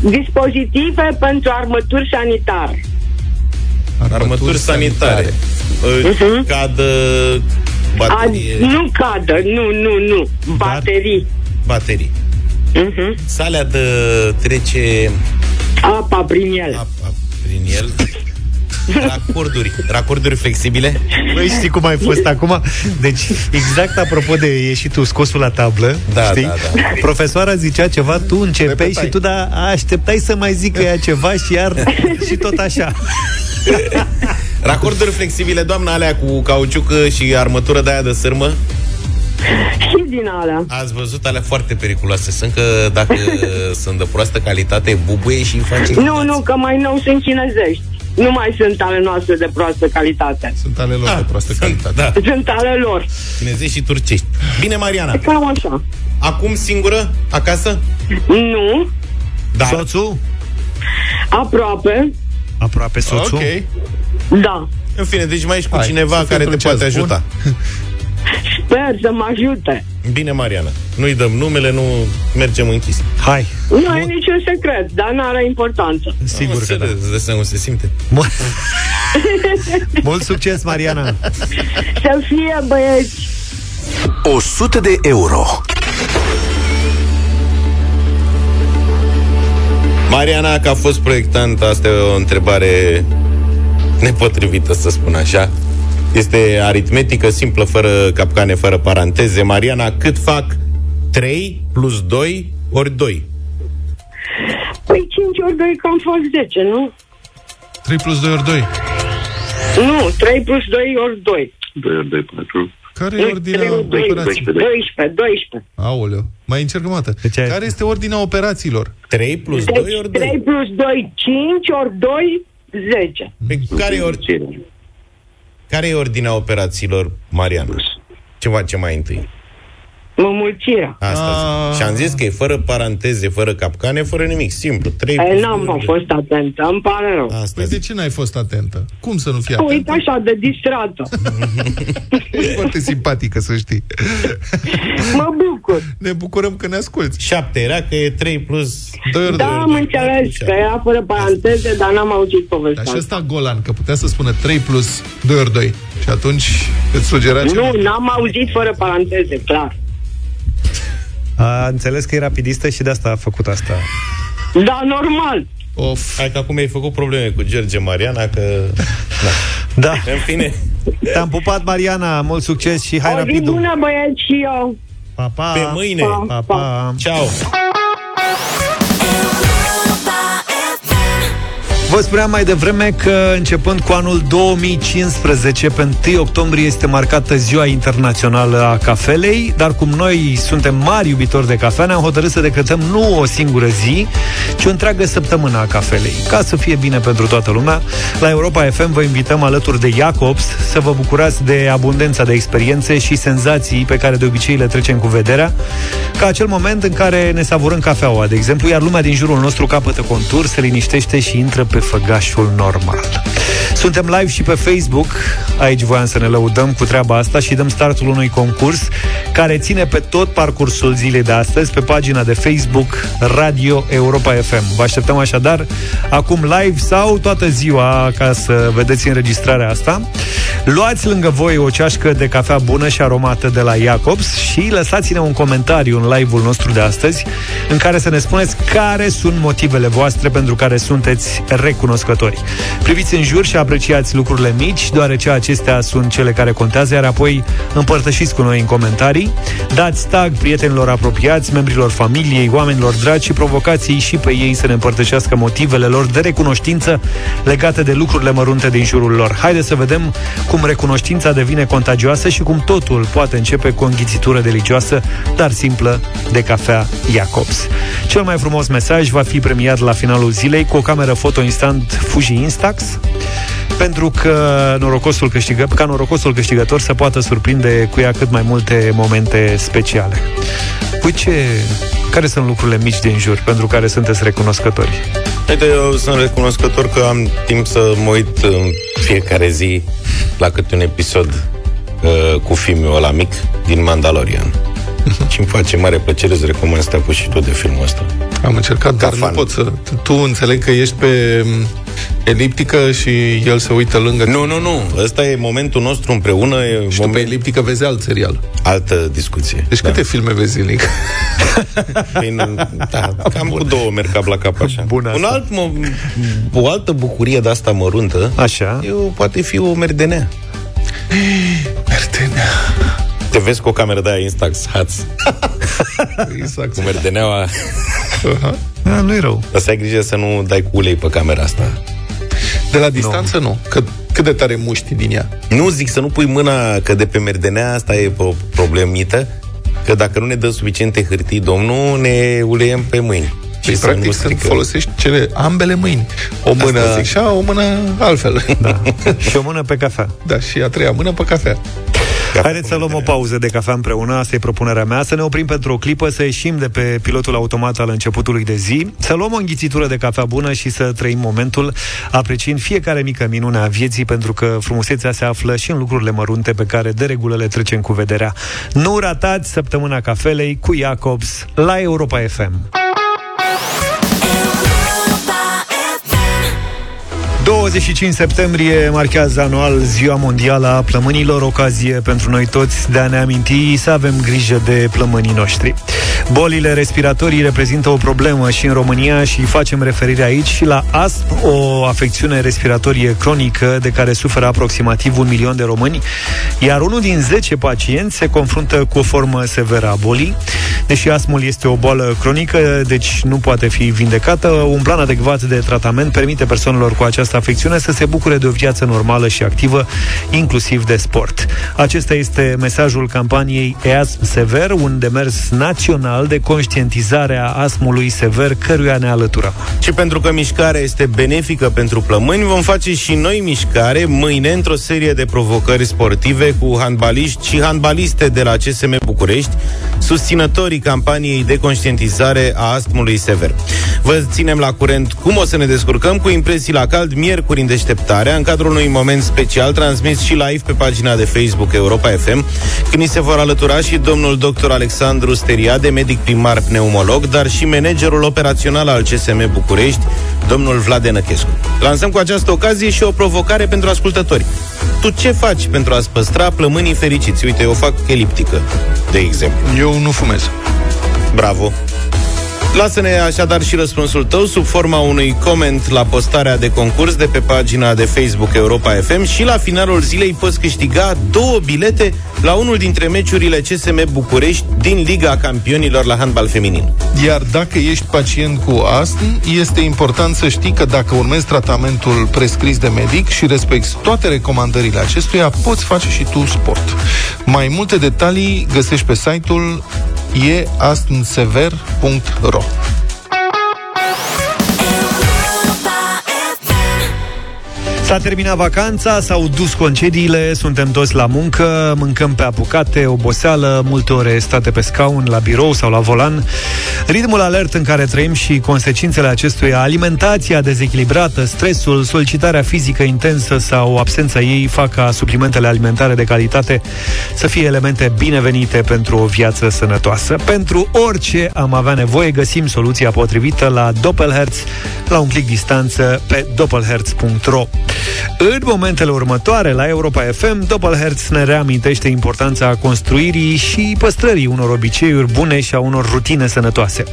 Dispozitive pentru armături sanitare. Armături, armături sanitare. sanitare. Uh-huh. Cadă, baterie. A, nu cadă, nu, nu, nu. Baterii. Baterii. Uh-huh. Salea de trece... Apa prin el. Apa prin el. Racorduri, racorduri flexibile. Băi, știi cum ai fost acum? Deci, exact apropo de ieșitul scosul la tablă, da, știi? Da, da. Profesoara zicea ceva, tu începeai Repetai. și tu da, așteptai să mai zică ea ceva și iar și tot așa. Racorduri flexibile, doamna, alea cu cauciucă și armătură de aia de sârmă. Și din alea. Ați văzut, alea foarte periculoase sunt, că dacă sunt de proastă calitate, bubuie și face. Nu, citați. nu, că mai nou sunt chinezești. Nu mai sunt ale noastre de proastă calitate. Sunt ale lor da, de proastă sunt, calitate. Da. Sunt ale lor. Chinezești și turcești. Bine, Mariana. E cam așa. Acum singură? Acasă? Nu. Da. Soțul? Aproape. Aproape soțul? Ok. Da. În fine, deci mai ești cu Hai, cineva care te poate ajuta. Bun. Sper să mă ajute. Bine, Mariana. Nu-i dăm numele, nu mergem închis. Hai. Nu ai Mul... niciun secret, dar n-are importanță. Sigur că da. Îți dă se simte. Mul... Mult succes, Mariana. Să fie, băieți. o sută de euro. Mariana, că a fost proiectantă, asta e o întrebare nepotrivită, să spun așa. Este aritmetică, simplă, fără capcane, fără paranteze. Mariana, cât fac trei plus doi ori doi? cinci ori doi, că am fost zece, nu? trei plus doi ori doi. Nu, trei plus doi ori doi. doi ori doi, patru. Care e ordinea operației? doisprezece. Aoleu, mai încercăm o dată. Care este ordinea operațiilor? trei plus doi ori doi. trei plus doi, cinci ori doi, zece. Pe care e ordinea? Care e ordinea operațiilor, Mariana? Ce face mai întâi? Înmulțirea. Asta. Și am zis că e fără paranteze, fără capcane, fără nimic, simplu. trei. N-am fost atentă, îmi pare rău. Păi de ce n-ai fost atentă? Cum să nu fii atentă? Uite așa, de distrată. Ești foarte simpatică, să știi. Mă bucur. Ne bucurăm că ne asculți. șapte era că e trei plus doi ori doi. Da, am înțeles că era fără paranteze, dar n-am auzit povestea. Dar și ăsta golan, că putea să spună trei plus doi ori doi. Și atunci îți sugera ce... Nu, n-am auzit fără paranteze, clar. A înțeles că e rapidistă și de asta a făcut asta. Da, normal. Of. Hai că acum ai făcut probleme cu George, Mariana, că... Da. Da. În fine. Te-am pupat, Mariana. Mult succes și hai rapidul. O zi bună, băieți, și eu. Pa, pa. Pe mâine. Pa, pa. Pa. Ciao. Vă spuneam mai devreme că începând cu anul două mii cincisprezece, pe întâi octombrie este marcată Ziua Internațională a Cafelei, dar cum noi suntem mari iubitori de cafea, ne-am hotărât să decretăm nu o singură zi, ci o întreagă săptămână a cafelei. Ca să fie bine pentru toată lumea, la Europa F M vă invităm alături de Jacobs să vă bucurați de abundența de experiențe și senzații pe care de obicei le trecem cu vederea, ca acel moment în care ne savurăm cafeaua, de exemplu, iar lumea din jurul nostru capătă contur, se liniștește și intră pe făgașul normal. Suntem live și pe Facebook. Aici voiam să ne lăudăm cu treaba asta și dăm startul unui concurs care ține pe tot parcursul zilei de astăzi pe pagina de Facebook Radio Europa F M. Vă așteptăm așadar acum live sau toată ziua ca să vedeți înregistrarea asta. Luați lângă voi o ceașcă de cafea bună și aromată de la Jacobs și lăsați-ne un comentariu în live-ul nostru de astăzi în care să ne spuneți care sunt motivele voastre pentru care sunteți recunoscători. Priviți în jur și apreciați lucrurile mici, deoarece acestea sunt cele care contează, iar apoi împărtășiți cu noi în comentarii. Dați tag prietenilor apropiați, membrilor familiei, oamenilor dragi și provocați-i și pe ei să ne împărtășească motivele lor de recunoștință legate de lucrurile mărunte din jurul lor. Haideți să vedem cum recunoștința devine contagioasă și cum totul poate începe cu o înghițitură delicioasă, dar simplă, de cafea Jacobs. Cel mai frumos mesaj va fi premiat la finalul zilei cu o cameră foto instant Fuji Instax, pentru că norocosul câștigă, ca norocosul câștigător să poată surprinde cu ea cât mai multe momente speciale. Păi ce... Care sunt lucrurile mici din jur pentru care sunteți recunoscători? Uite, eu sunt recunoscător că am timp să mă uit în fiecare zi la câte un episod uh, cu filmul ăla mic din Mandalorian. Și îmi face mare plăcere să recomand să te apuci și tu de filmul ăsta. Am încercat, ca dar fan. Nu pot să... Tu înțeleg că ești pe eliptică și el se uită lângă... Nu, nu, nu. Ăsta e momentul nostru împreună. E și moment... tu pe eliptică vezi alt serial. Altă discuție. Deci da. Câte filme vezi zilnic? Da, cam cu două merg cap la cap așa. Bun, un alt, mă, o altă bucurie de asta măruntă așa. Eu, poate fi o merdenea. Merdenea. Te vezi cu o cameră de aia Instax, hați. Instax. Cu merdeneaua. Uh-huh. Da, nu-i rău. Dar să ai grijă să nu dai cu ulei pe camera asta. De la distanță, nu. nu. Că, cât de tare muști din ea. Nu, zic să nu pui mâna, că de pe merdenea asta e o problemită, că dacă nu ne dă suficiente hârtii, domnul, ne uleiem pe mâini. Și păi, practic să folosești cele, ambele mâini. O mână așa, o mână altfel. Da. Și o mână pe cafea. Da, și a treia mână pe cafea. Haideți să luăm o pauză de cafea împreună, asta e propunerea mea, să ne oprim pentru o clipă, să ieșim de pe pilotul automat al începutului de zi, să luăm o înghițitură de cafea bună și să trăim momentul, apreciind fiecare mică minune a vieții, pentru că frumusețea se află și în lucrurile mărunte pe care de regulă le trecem cu vederea. Nu ratați săptămâna cafelei cu Jacobs la Europa F M. douăzeci și cinci septembrie marchează anual Ziua Mondială a Plămânilor, ocazie pentru noi toți de a ne aminti să avem grijă de plămânii noștri. Bolile respiratorii reprezintă o problemă și în România și facem referire aici și la A S P, o afecțiune respiratorie cronică de care suferă aproximativ un milion de români, iar unul din zece pacienți se confruntă cu o formă severă a bolii. Deși astmul este o boală cronică, deci nu poate fi vindecată, un plan adecvat de tratament permite persoanelor cu această afecțiune să se bucure de o viață normală și activă, inclusiv de sport. Acesta este mesajul campaniei E A S M Sever, un demers național de conștientizare a astmului sever, căruia ne alăturăm. Și pentru că mișcarea este benefică pentru plămâni, vom face și noi mișcare mâine într-o serie de provocări sportive cu handbaliști și handbaliste de la C S M București, susținătorii campaniei de conștientizare a astmului sever. Vă ținem la curent cum o să ne descurcăm cu impresii la cald miercuri în Deșteptarea, în cadrul unui moment special transmis și live pe pagina de Facebook Europa F M, când ni se vor alătura și domnul doctor Alexandru Steriade, medic primar pneumolog, dar și managerul operațional al C S M București, domnul Vlad Enăchescu. Lansăm cu această ocazie și o provocare pentru ascultători. Tu ce faci pentru a-ți păstra plămânii fericiți? Uite, eu fac eliptică, de exemplu. Eu nu fumez. Bravo! Lasă-ne așadar și răspunsul tău sub forma unui coment la postarea de concurs de pe pagina de Facebook Europa F M și la finalul zilei poți câștiga două bilete la unul dintre meciurile C S M București din Liga Campionilor la handbal feminin. Iar dacă ești pacient cu astm, este important să știi că dacă urmezi tratamentul prescris de medic și respecti toate recomandările acestuia, poți face și tu sport. Mai multe detalii găsești pe site-ul e astm sever punct ro. S-a terminat vacanța, s-au dus concediile, suntem toți la muncă, mâncăm pe apucate, oboseală, multe ore state pe scaun, la birou sau la volan. Ritmul alert în care trăim și consecințele acestuia, alimentația dezechilibrată, stresul, solicitarea fizică intensă sau absența ei fac ca suplimentele alimentare de calitate să fie elemente binevenite pentru o viață sănătoasă. Pentru orice am avea nevoie, găsim soluția potrivită la Doppelherz, la un click distanță pe doppelherz punct ro. În momentele următoare, la Europa F M, Doppelherz ne reamintește importanța construirii și păstrării unor obiceiuri bune și a unor rutine sănătoase.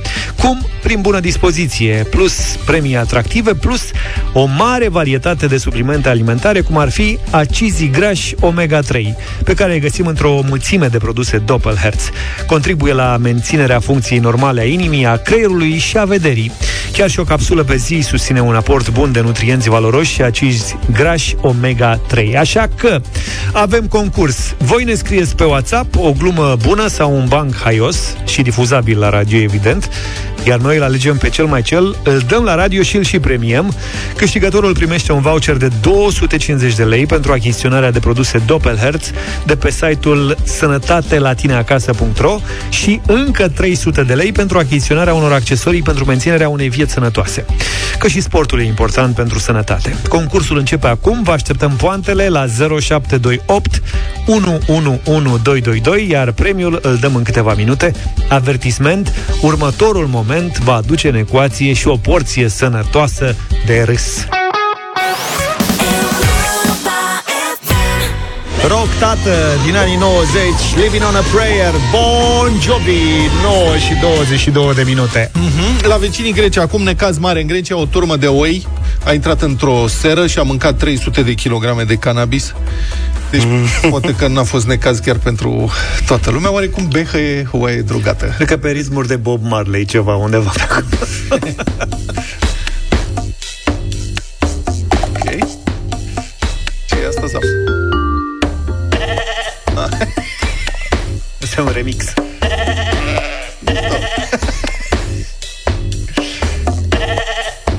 Cum? Prin bună dispoziție, plus premii atractive, plus o mare varietate de suplimente alimentare, cum ar fi acizii grași omega trei, pe care îi găsim într-o mulțime de produse Doppelherz. Contribuie la menținerea funcției normale a inimii, a creierului și a vederii. Chiar și o capsulă pe zi susține un aport bun de nutrienți valoroși și acizi grași omega trei. Așa că avem concurs. Voi ne scrieți pe WhatsApp o glumă bună sau un banc haios și difuzabil la radio, evident, iar noi îl alegem pe cel mai cel, îl dăm la radio și îl și premiem. Câștigătorul primește un voucher de două sute cincizeci de lei pentru achiziționarea de produse Doppelherz de pe site-ul sănătate la tine acasă punct ro și încă trei sute de lei pentru achiziționarea unor accesorii pentru menținerea unei vieți sănătoase. Că și sportul e important pentru sănătate. Concursul începe acum, vă așteptăm poantele la zero șapte doi opt unu unu unu doi doi doi, iar premiul îl dăm în câteva minute. Avertisment, următorul moment va aduce în ecuație și o porție sănătoasă de râs. Rock, tată, din anii nouăzeci, Living on a Prayer, Bon Jovi, nouă și douăzeci și două de minute. Mm-hmm. La vecinii greci, acum necaz mare în Grecia, o turmă de oi a intrat într-o seră și a mâncat trei sute de kilograme de cannabis. Deci mm. poate că n-a fost necaz chiar pentru toată lumea. Oarecum Behă e o oaie drogată. Cred că pe ritmuri de Bob Marley ceva undeva. Ok. Ce e asta sau? Asta e un remix.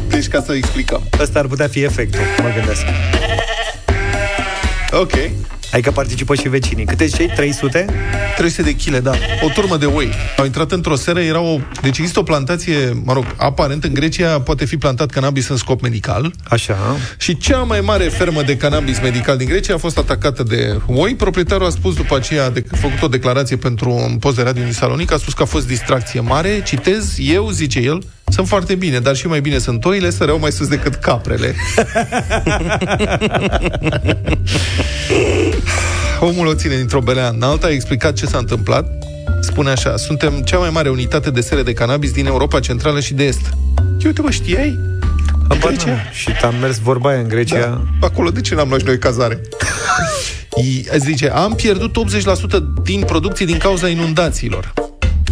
Deci ca să explicăm, ăsta ar putea fi efectul, mă gândesc. Ok. Hai că participă și vecinii. Câte cei? trei sute? trei sute de kile, da. O turmă de oi au intrat într-o seră, era o... Deci există o plantație, mă rog, aparent în Grecia poate fi plantat cannabis în scop medical. Așa. Și cea mai mare fermă de cannabis medical din Grecia a fost atacată de oi. Proprietarul a spus după aceea, a făcut o declarație pentru un post de radio din Salonic, a spus că a fost distracție mare. Citez, eu, zice el, sunt foarte bine, dar și mai bine sunt oile, săreau mai sus decât caprele. Omul o ține dintr-o belea în alta, a explicat ce s-a întâmplat. spune așa: suntem cea mai mare unitate de sere de cannabis din Europa Centrală și de Est. Eu te mă știai? În Grecia? Nu. Și t-am mers vorba aia în Grecia. Da. Acolo de ce n-am luat și noi cazare? Zice, am pierdut optzeci la sută din producții din cauza inundațiilor.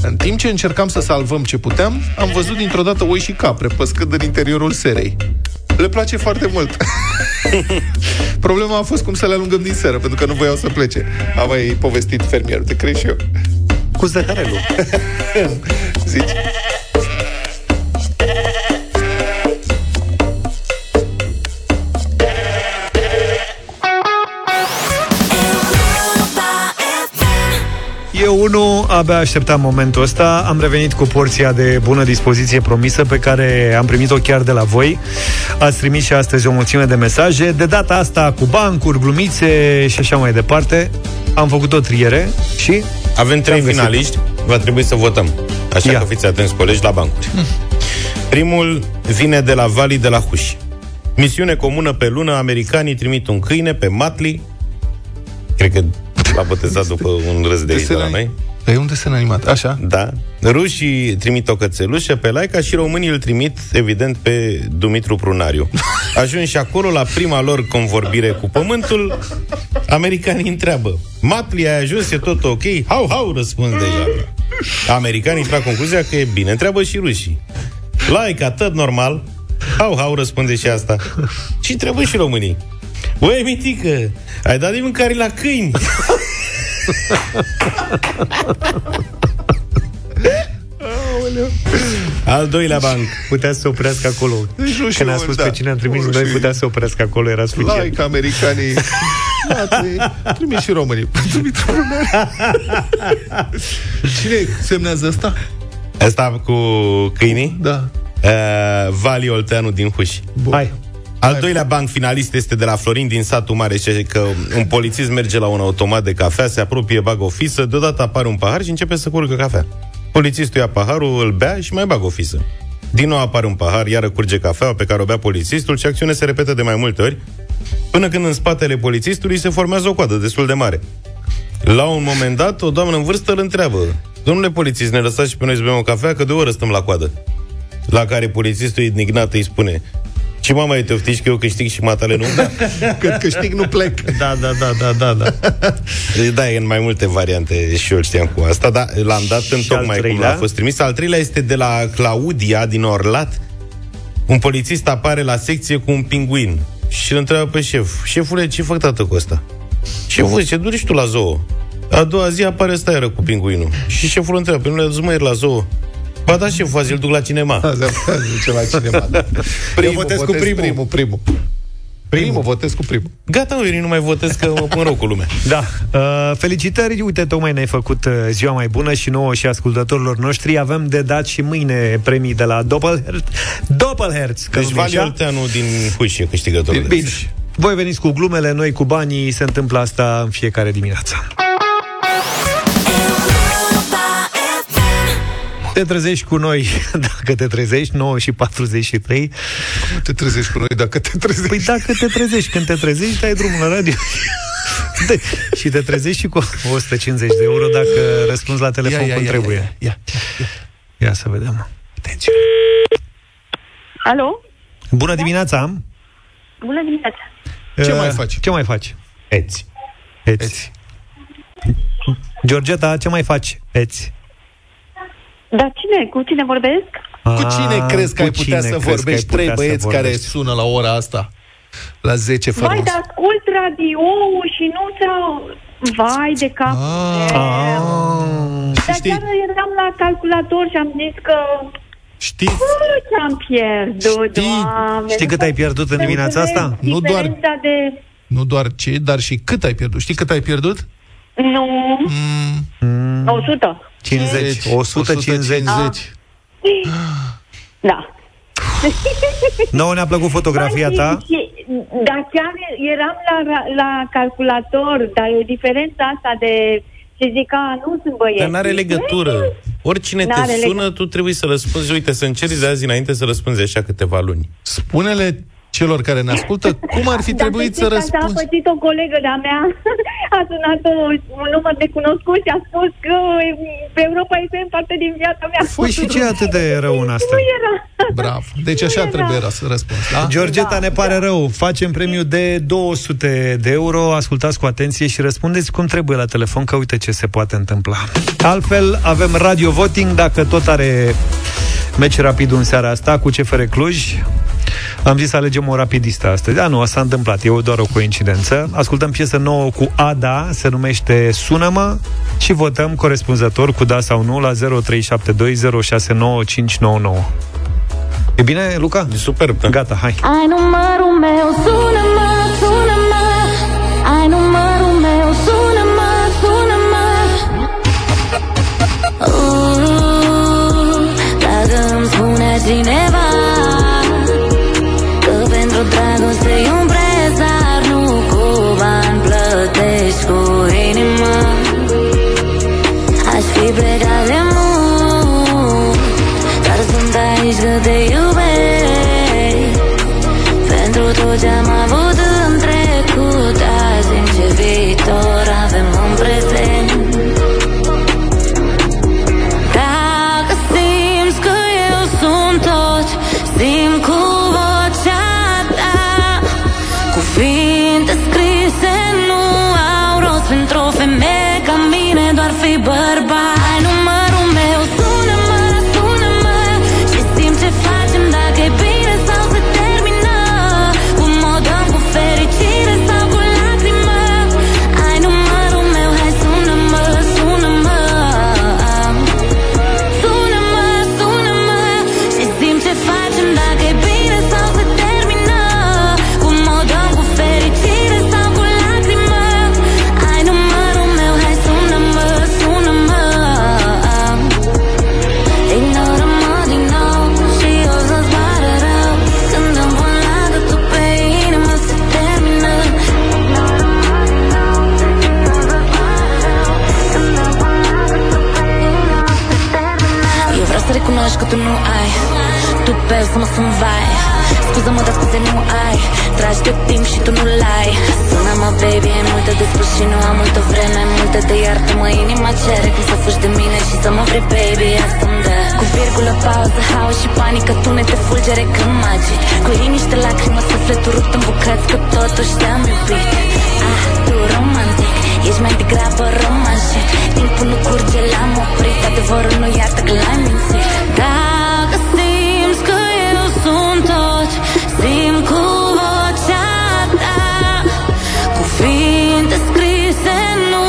În timp ce încercam să salvăm ce puteam, am văzut dintr-o dată oi și capre păscând în interiorul serei. Le place foarte mult. Problema a fost cum să le alungăm din seră, pentru că nu voiau să plece. Am mai povestit fermierul, te crezi și eu. Cu zăcarelul. Zici... Eu, unul, abia așteptam momentul ăsta. Am revenit cu porția de bună dispoziție promisă, pe care am primit-o chiar de la voi. Ați trimis și astăzi o mulțime de mesaje, de data asta cu bancuri, glumițe și așa mai departe. Am făcut o triere și... Avem trei finaliști, va trebui să votăm. Așa Ia. Că fiți atenți, colegi, la bancuri. Hmm. Primul vine de la Vali, de la Huși. Misiune comună pe lună, americanii trimit un câine pe Matli. Cred că... l-a botezat după un râs de aici de la noi. E un desen animat, așa? Da. Rușii trimit o cățelușă pe Laica și românii îl trimit, evident, pe Dumitru Prunariu. Ajung și acolo la prima lor convorbire cu pământul, americanii întreabă: Matli, ai ajuns, e tot ok? Hau, hau, răspuns deja. Americanii trag concluzia că e bine. Întreabă și rușii: Laica, tot normal? Hau, hau, răspunde și asta. Și întreabă și românii: băi, mitică, ai dat de mâncare la câini? Al doilea banc putea să oprească acolo. Rușii, când a spus da. Pe cine am trimis noi, putea să oprească acolo, era suficient. Laica, americanii, trimis și românii. Cine semnează asta? Asta cu câinii? Da. uh, Vali Olteanu din Huși. Hai. Al doilea banc finalist este de la Florin, din satul mare. Și că un polițist merge la un automat de cafea, se apropie, bagă o fisă, deodată apare un pahar și începe să curgă cafea. Polițistul ia paharul, îl bea și mai bagă o fisă. Din nou apare un pahar, iară curge cafeaua pe care o bea polițistul și acțiunea se repetă de mai multe ori, până când în spatele polițistului se formează o coadă destul de mare. La un moment dat, o doamnă în vârstă îl întreabă: domnule polițist, ne lăsați și pe noi să bem o cafea, că de o oră stăm la coadă. La care polițistul indignat îi spune: și mama, te oftici că eu câștig și matale nu? Da. Cât câștig nu plec. Da, da, da, da, da. Da, e în mai multe variante și eu știam cu asta, dar l-am dat în tocmai cum a fost trimis. Al treilea este de la Claudia din Orlat. Un polițist apare la secție cu un pinguin și îl întreabă pe șef: șefule, ce fac tată cu ăsta? Șeful zice: du-și tu la zoo. A doua zi apare ăsta iară cu pinguinul. Și șeful întreabă: pe nu le-a dus mă ieri la zoo? Ba da, șeful, azi îl duc la cinema. Azi duc la cinema, da. Primul, eu votez, votez cu primul. Primul, primul. Primul, primul votez cu primul. Gata, eu nu mai votez, că mă pun rău cu lumea. Da. Uh, felicitări, uite, tocmai ne-ai făcut ziua mai bună și nouă și ascultătorilor noștri. Avem de dat și mâine premii de la Doppelherz. Doppelherz. Deci Vali Olteanu din Huși e câștigătorul. Bine. Voi veniți cu glumele, noi cu banii, se întâmplă asta în fiecare dimineață. Te trezești cu noi dacă te trezești, nouă și patruzeci și trei. Cum te trezești cu noi dacă te trezești? Păi dacă te trezești, când te trezești, dai drumul la radio. De- și te trezești și cu o sută cincizeci de euro dacă răspunzi la telefon ia, ia, când ia, trebuie. Ia, ia, ia, ia. ia, ia să vedem. Atenție. Alo? Bună dimineața! Bună dimineața! Ce uh, mai faci? Ce mai faci? Eți. Eți. Eți. Georgeta, ce mai faci? Eți. Dar cine? Cu cine vorbesc? Cu cine crezi că ai putea să vorbești? Trei băieți care sună la ora asta, la zece fără. Vai, dar ascult radio-ul și nu se... Vai de cap. Dar chiar eram la calculator și am zis că... Știi? Ce am pierdut, Doamne. Știi cât ai pierdut în dimineața asta? Nu doar, nu doar ce, dar și cât ai pierdut. Știi cât ai pierdut? Nu. o sută. cincizeci, o sută cincizeci. Da. Da. Nouă ne-a plăcut fotografia ta. Dar chiar eram la, la calculator, dar e diferența asta de ce zic, a, nu sunt băieți. Dar n-are legătură. Oricine n-are te sună, legătură. Tu trebuie să răspunzi. Uite, să încerci de azi înainte să răspunzi așa câteva luni. Spune-le celor care ne ascultă, cum ar fi trebuit să răspunzi? A pățit o colegă de-a mea, a sunat un număr de cunoscut și a spus că Europa F M parte din viața mea. Păi și ce atât de rău în asta? Nu era. Bravo. Deci așa era. Trebuie să răspunzi, da? Georgeta, da, ne pare da. rău. Facem premiu de două sute de euro. Ascultați cu atenție și răspundeți cum trebuie la telefon, că uite ce se poate întâmpla. Altfel, avem radio voting, dacă tot are meci Rapidul în seara asta cu C F R Cluj. Am zis să alegem o rapidistă astăzi. Da, nu, s-a întâmplat, e doar o coincidență. Ascultăm piesă nouă cu Ada, se numește Sună-mă, și votăm corespunzător cu da sau nu la zero trei șapte doi zero șase nouă cinci nouă nouă. E bine, Luca? E superb, da. Gata, hai. Ai numărul meu, sună-mă, sună-mă. Ai numărul meu, sună-mă, sună-mă. Uh, dacă îmi spune cineva dragoste e un preț, dar nu cu bani, plătești cu inima. Aș fi plecat de mult, dar sunt aici că te iubesc. Pentru tot ce-am avut în trecut, azi în ce viitor avem în prezent. Dacă simți că eu sunt tot, simt cu că tu nu ai, tu pe să mă sunt vai. Scuză-mă, dar scuze nu ai. Tragi de timp și tu nu-l ai. Sună-mă, baby, e multă de spus și nu am multă vreme. Multă de iartă-mă, inima cere cum să fugi de mine și să mă vrei, baby, asta-mi dă. Cu virgulă, pauză, haos și panică, tunete fulgere când magic. Cu liniște, lacrimă, sufletul rupt în bucăți, că totuși te-am iubit. Ah, tu romantic, ești mai degrabă romanșit. Timpul nu curge, l-am oprit, adevărul nu iartă că l-ai mințit. Dacă simți că eu sunt tot, simt cu vocea ta. Cuvinte scrise nu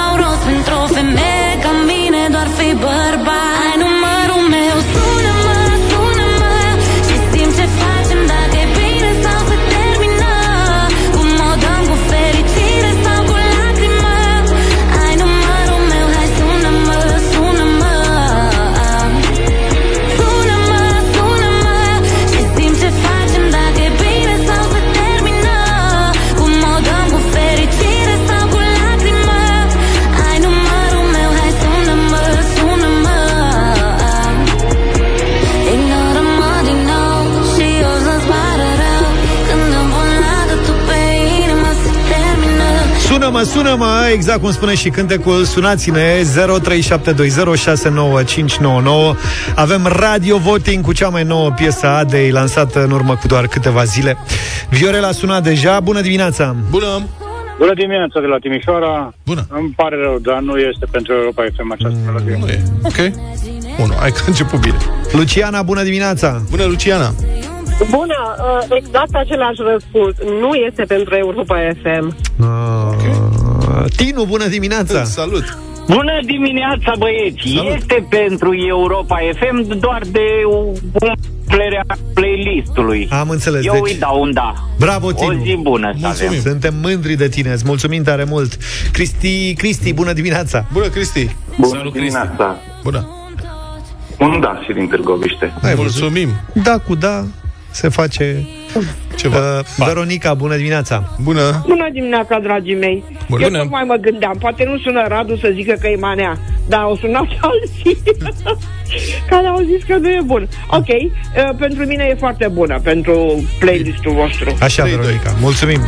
au rost pentru o femeie ca mine, doar fi bărbat. Sună-mă, sună-mă, exact cum spune și cântecul. Sunați-ne, zero trei șapte doi zero șase nouă cinci nouă nouă. Avem radio voting cu cea mai nouă piesă Adei, lansată în urmă cu doar câteva zile. Viorel a sunat deja, bună dimineața. Bună. Bună dimineața de la Timișoara. Bună. Îmi pare rău, dar nu este pentru Europa F M această melodie. Mm, nu e, ok. Bună, hai că a început bine. Luciana, bună dimineața. Bună, Luciana. Bună, exact același răspuns. Nu este pentru Europa F M. Okay. Tinu, bună dimineața. Salut. Bună dimineața, băieți. Salut. Este pentru Europa F M, doar de umplerea playlistului. Am înțeles. Eu deci... îi dau un da. Bravo, Tinu. O zi bună să avem. Suntem mândri de tine. Îți mulțumim tare mult. Cristi, Cristi, bună dimineața. Bună, Cristi. Bună Salut, dimineața. Cristi. Bună. Un da și din Târgoviște. Hai, mulțumim. Da cu da. se face ceva. Uh, Veronica, bună dimineața! Bună! Bună dimineața, dragii mei! Bună. Eu nu mai mă gândeam, poate nu sună Radu să zică că e manea, dar o sunat alții care au zis că nu e bun. Ok, uh, pentru mine e foarte bună, pentru playlistul vostru. Așa, Veronica, mulțumim!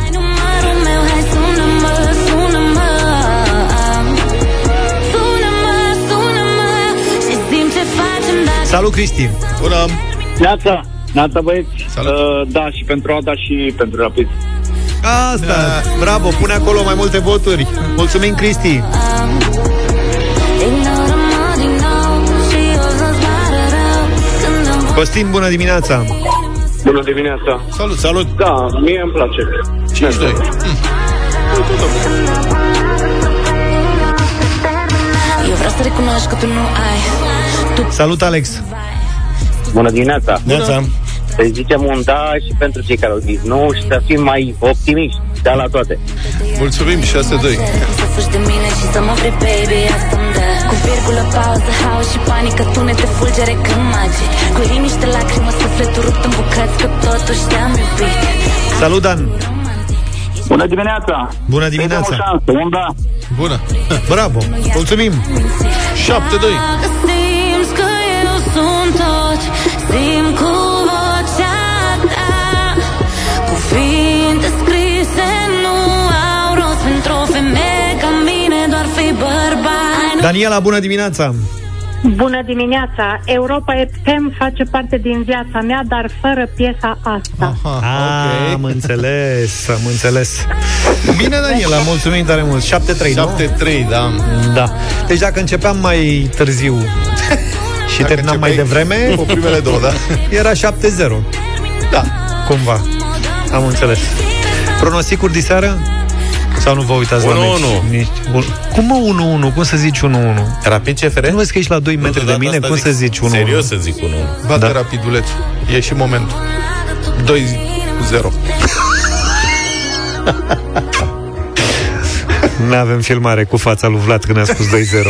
Salut, Cristi! Bună! Neața! Neața, băieți! Uh, da, și pentru Ada și pentru Rapid. Asta! Da. Bravo! Pune acolo mai multe voturi! Mulțumim, Cristi! Costin, bună dimineața! Bună dimineața! Salut! Salut! Da, mie îmi place. cinci doi. Eu vreau să recunoști că tu nu ai... Salut, Alex! Bună dimineața! Bună! Să zicem un da și pentru cei care au zis nu și să fim mai optimiști. Da la toate! Mulțumim, șase doi! Salut, Dan! Bună dimineața! Bună dimineața! Șansă, un da! Bună! Bravo! Mulțumim! șapte doi! Simt cu vocea ta, cuvinte scrise nu au rost pentru o femeie ca mine, doar fi bărbat. Daniela, bună dimineața! Bună dimineața! Europa F M face parte din viața mea, dar fără piesa asta. Aha, okay. Am înțeles, am înțeles. Bine, Daniela, mulțumim tare mult. șapte trei, nu? șapte trei, da. Da. Deci dacă începeam mai târziu... și terminam mai devreme cu primele două, da? Era șapte zero. Da, cumva. Am înțeles. Pronosticuri diseară? Sau nu vă uitați la meci? unu unu. Cum mă unu unu? Cum să zici unu unu? Rapid C F R? Nu vezi că ești la doi metri de mine? Cum să zici unu unu? Serios să zic unu unu. Bate Rapidulețul. E și momentul. doi zero. Nu avem filmare cu fața lui Vlad când a spus doi zero.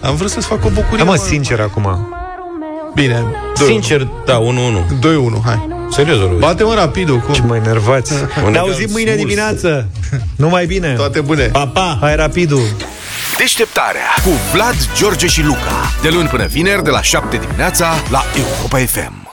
Am vrut să-ți fac o bucurie. Da, mă, sincer, acum. Bine, doi, sincer, unu. Da, unu unu. doi unu, hai. Serios, Rui. Bate-mă Rapidul, cum? Ce mă enervați. Ne auzim mâine smurs. Dimineață. Numai bine. Toate bune. Pa, pa. Hai, Rapidul. Deșteptarea cu Vlad, George și Luca. De luni până vineri, de la șapte dimineața, la Europa F M.